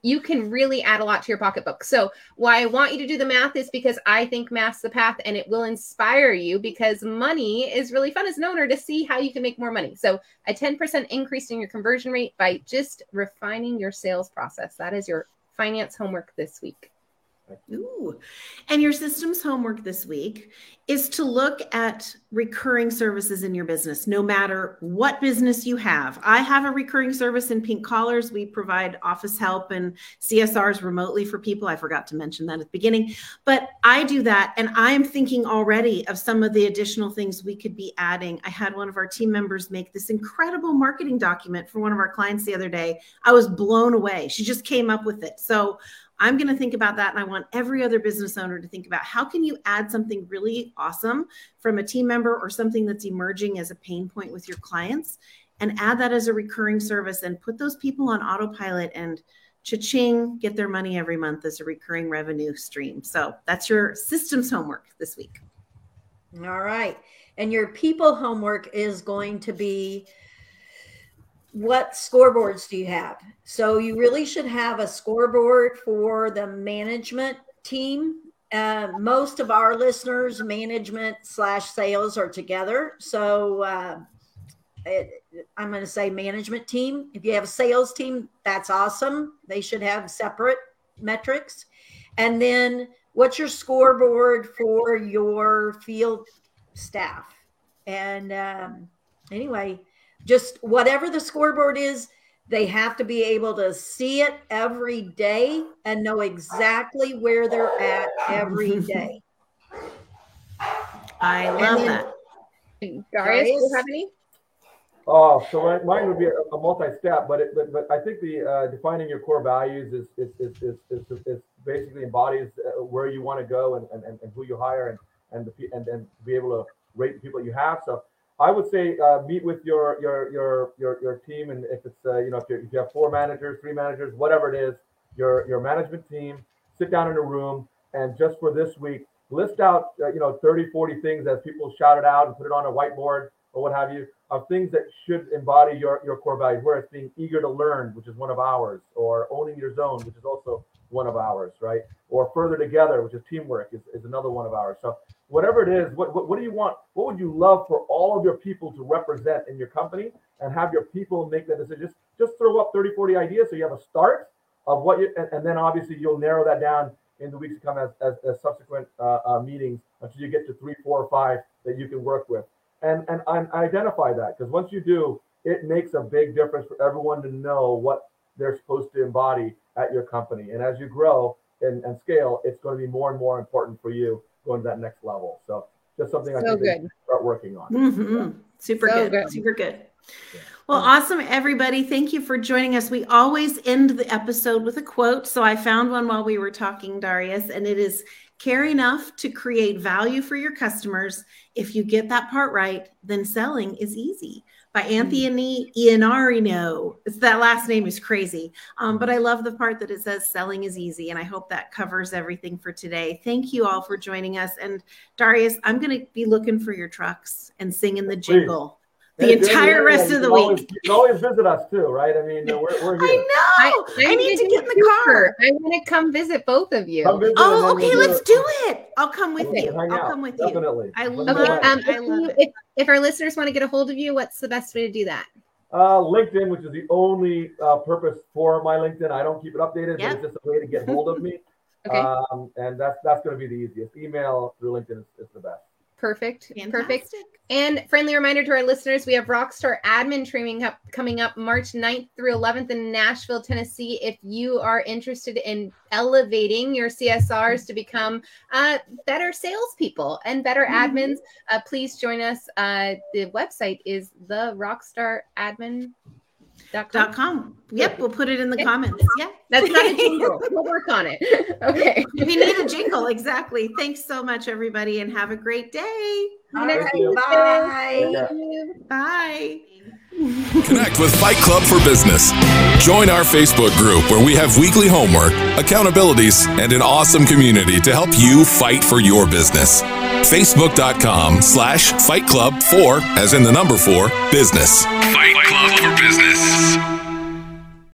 You can really add a lot to your pocketbook. So why I want you to do the math is because I think math's the path, and it will inspire you because money is really fun as an owner to see how you can make more money. So a 10% increase in your conversion rate by just refining your sales process. That is your finance homework this week. Ooh. And your systems homework this week is to look at recurring services in your business, no matter what business you have. I have a recurring service in Pink Collars. We provide office help and CSRs remotely for people. I forgot to mention that at the beginning, but I do that. And I'm thinking already of some of the additional things we could be adding. I had one of our team members make this incredible marketing document for one of our clients the other day. I was blown away. She just came up with it. So I'm going to think about that. And I want every other business owner to think about how can you add something really awesome from a team member or something that's emerging as a pain point with your clients and add that as a recurring service and put those people on autopilot and cha-ching, get their money every month as a recurring revenue stream. So that's your systems homework this week. All right. And your people homework is going to be, what scoreboards do you have? So you really should have a scoreboard for the management team. Most of our listeners, management / sales are together. So I'm going to say management team. If you have a sales team, that's awesome. They should have separate metrics. And then what's your scoreboard for your field staff? And anyway, just whatever the scoreboard is, they have to be able to see it every day and know exactly where they're at every day. I love that. Darius, do you have any? Oh, so mine would be a multi-step, but I think the defining your core values is basically embodies where you want to go and who you hire and be able to rate the people that you have. So I would say meet with your team, and if it's if you have 4 managers, 3 managers, whatever it is, your management team, sit down in a room and just for this week list out 30, 40 things that people shouted out and put it on a whiteboard or what have you, of things that should embody your core value, where it's being eager to learn, which is one of ours, or owning your zone, which is also one of ours, right? Or further together, which is teamwork, is another one of ours. So whatever it is, what do you want? What would you love for all of your people to represent in your company, and have your people make that decision? Just throw up 30, 40 ideas so you have a start of what you, and then obviously you'll narrow that down in the weeks to come as subsequent meetings until you get to 3, 4, or 5 that you can work with. And identify that, because once you do, it makes a big difference for everyone to know what they're supposed to embody at your company. And as you grow and scale, it's going to be more and more important for you going to that next level. So just something I think we can start working on. Mm-hmm. Yeah. Super good. Yeah. Well, awesome, everybody. Thank you for joining us. We always end the episode with a quote. So I found one while we were talking, Darius, and it is, care enough to create value for your customers. If you get that part right, then selling is easy. By Anthony Iannarino. That last name is crazy. But I love the part that it says selling is easy. And I hope that covers everything for today. Thank you all for joining us. And Darius, I'm going to be looking for your trucks and singing the jingle the entire rest of the week. You can always visit us too, right? I mean, we're here. I know. I need to get in the car. I'm going to come visit both of you. Let's do it. I'll come with you. Definitely. I love it. If our listeners want to get a hold of you, what's the best way to do that? LinkedIn, which is the only purpose for my LinkedIn. I don't keep it updated, but it's just a way to get hold of me. Okay. And that's going to be the easiest. Email through LinkedIn is the best. Perfect. And friendly reminder to our listeners, we have Rockstar Admin training coming up March 9th through 11th in Nashville, Tennessee. If you are interested in elevating your CSRs to become better salespeople and better admins, please join us. The website is therockstaradmin.com. Yep, we'll put it in the comments. Yeah, that's not a jingle. We'll work on it. Okay. If you need a jingle, exactly. Thanks so much, everybody, and have a great day. Bye. Bye. Connect with Fight Club for Business. Join our Facebook group where we have weekly homework, accountabilities, and an awesome community to help you fight for your business. Facebook.com/Fight Club 4, as in the number 4, business. Fight Club for Business.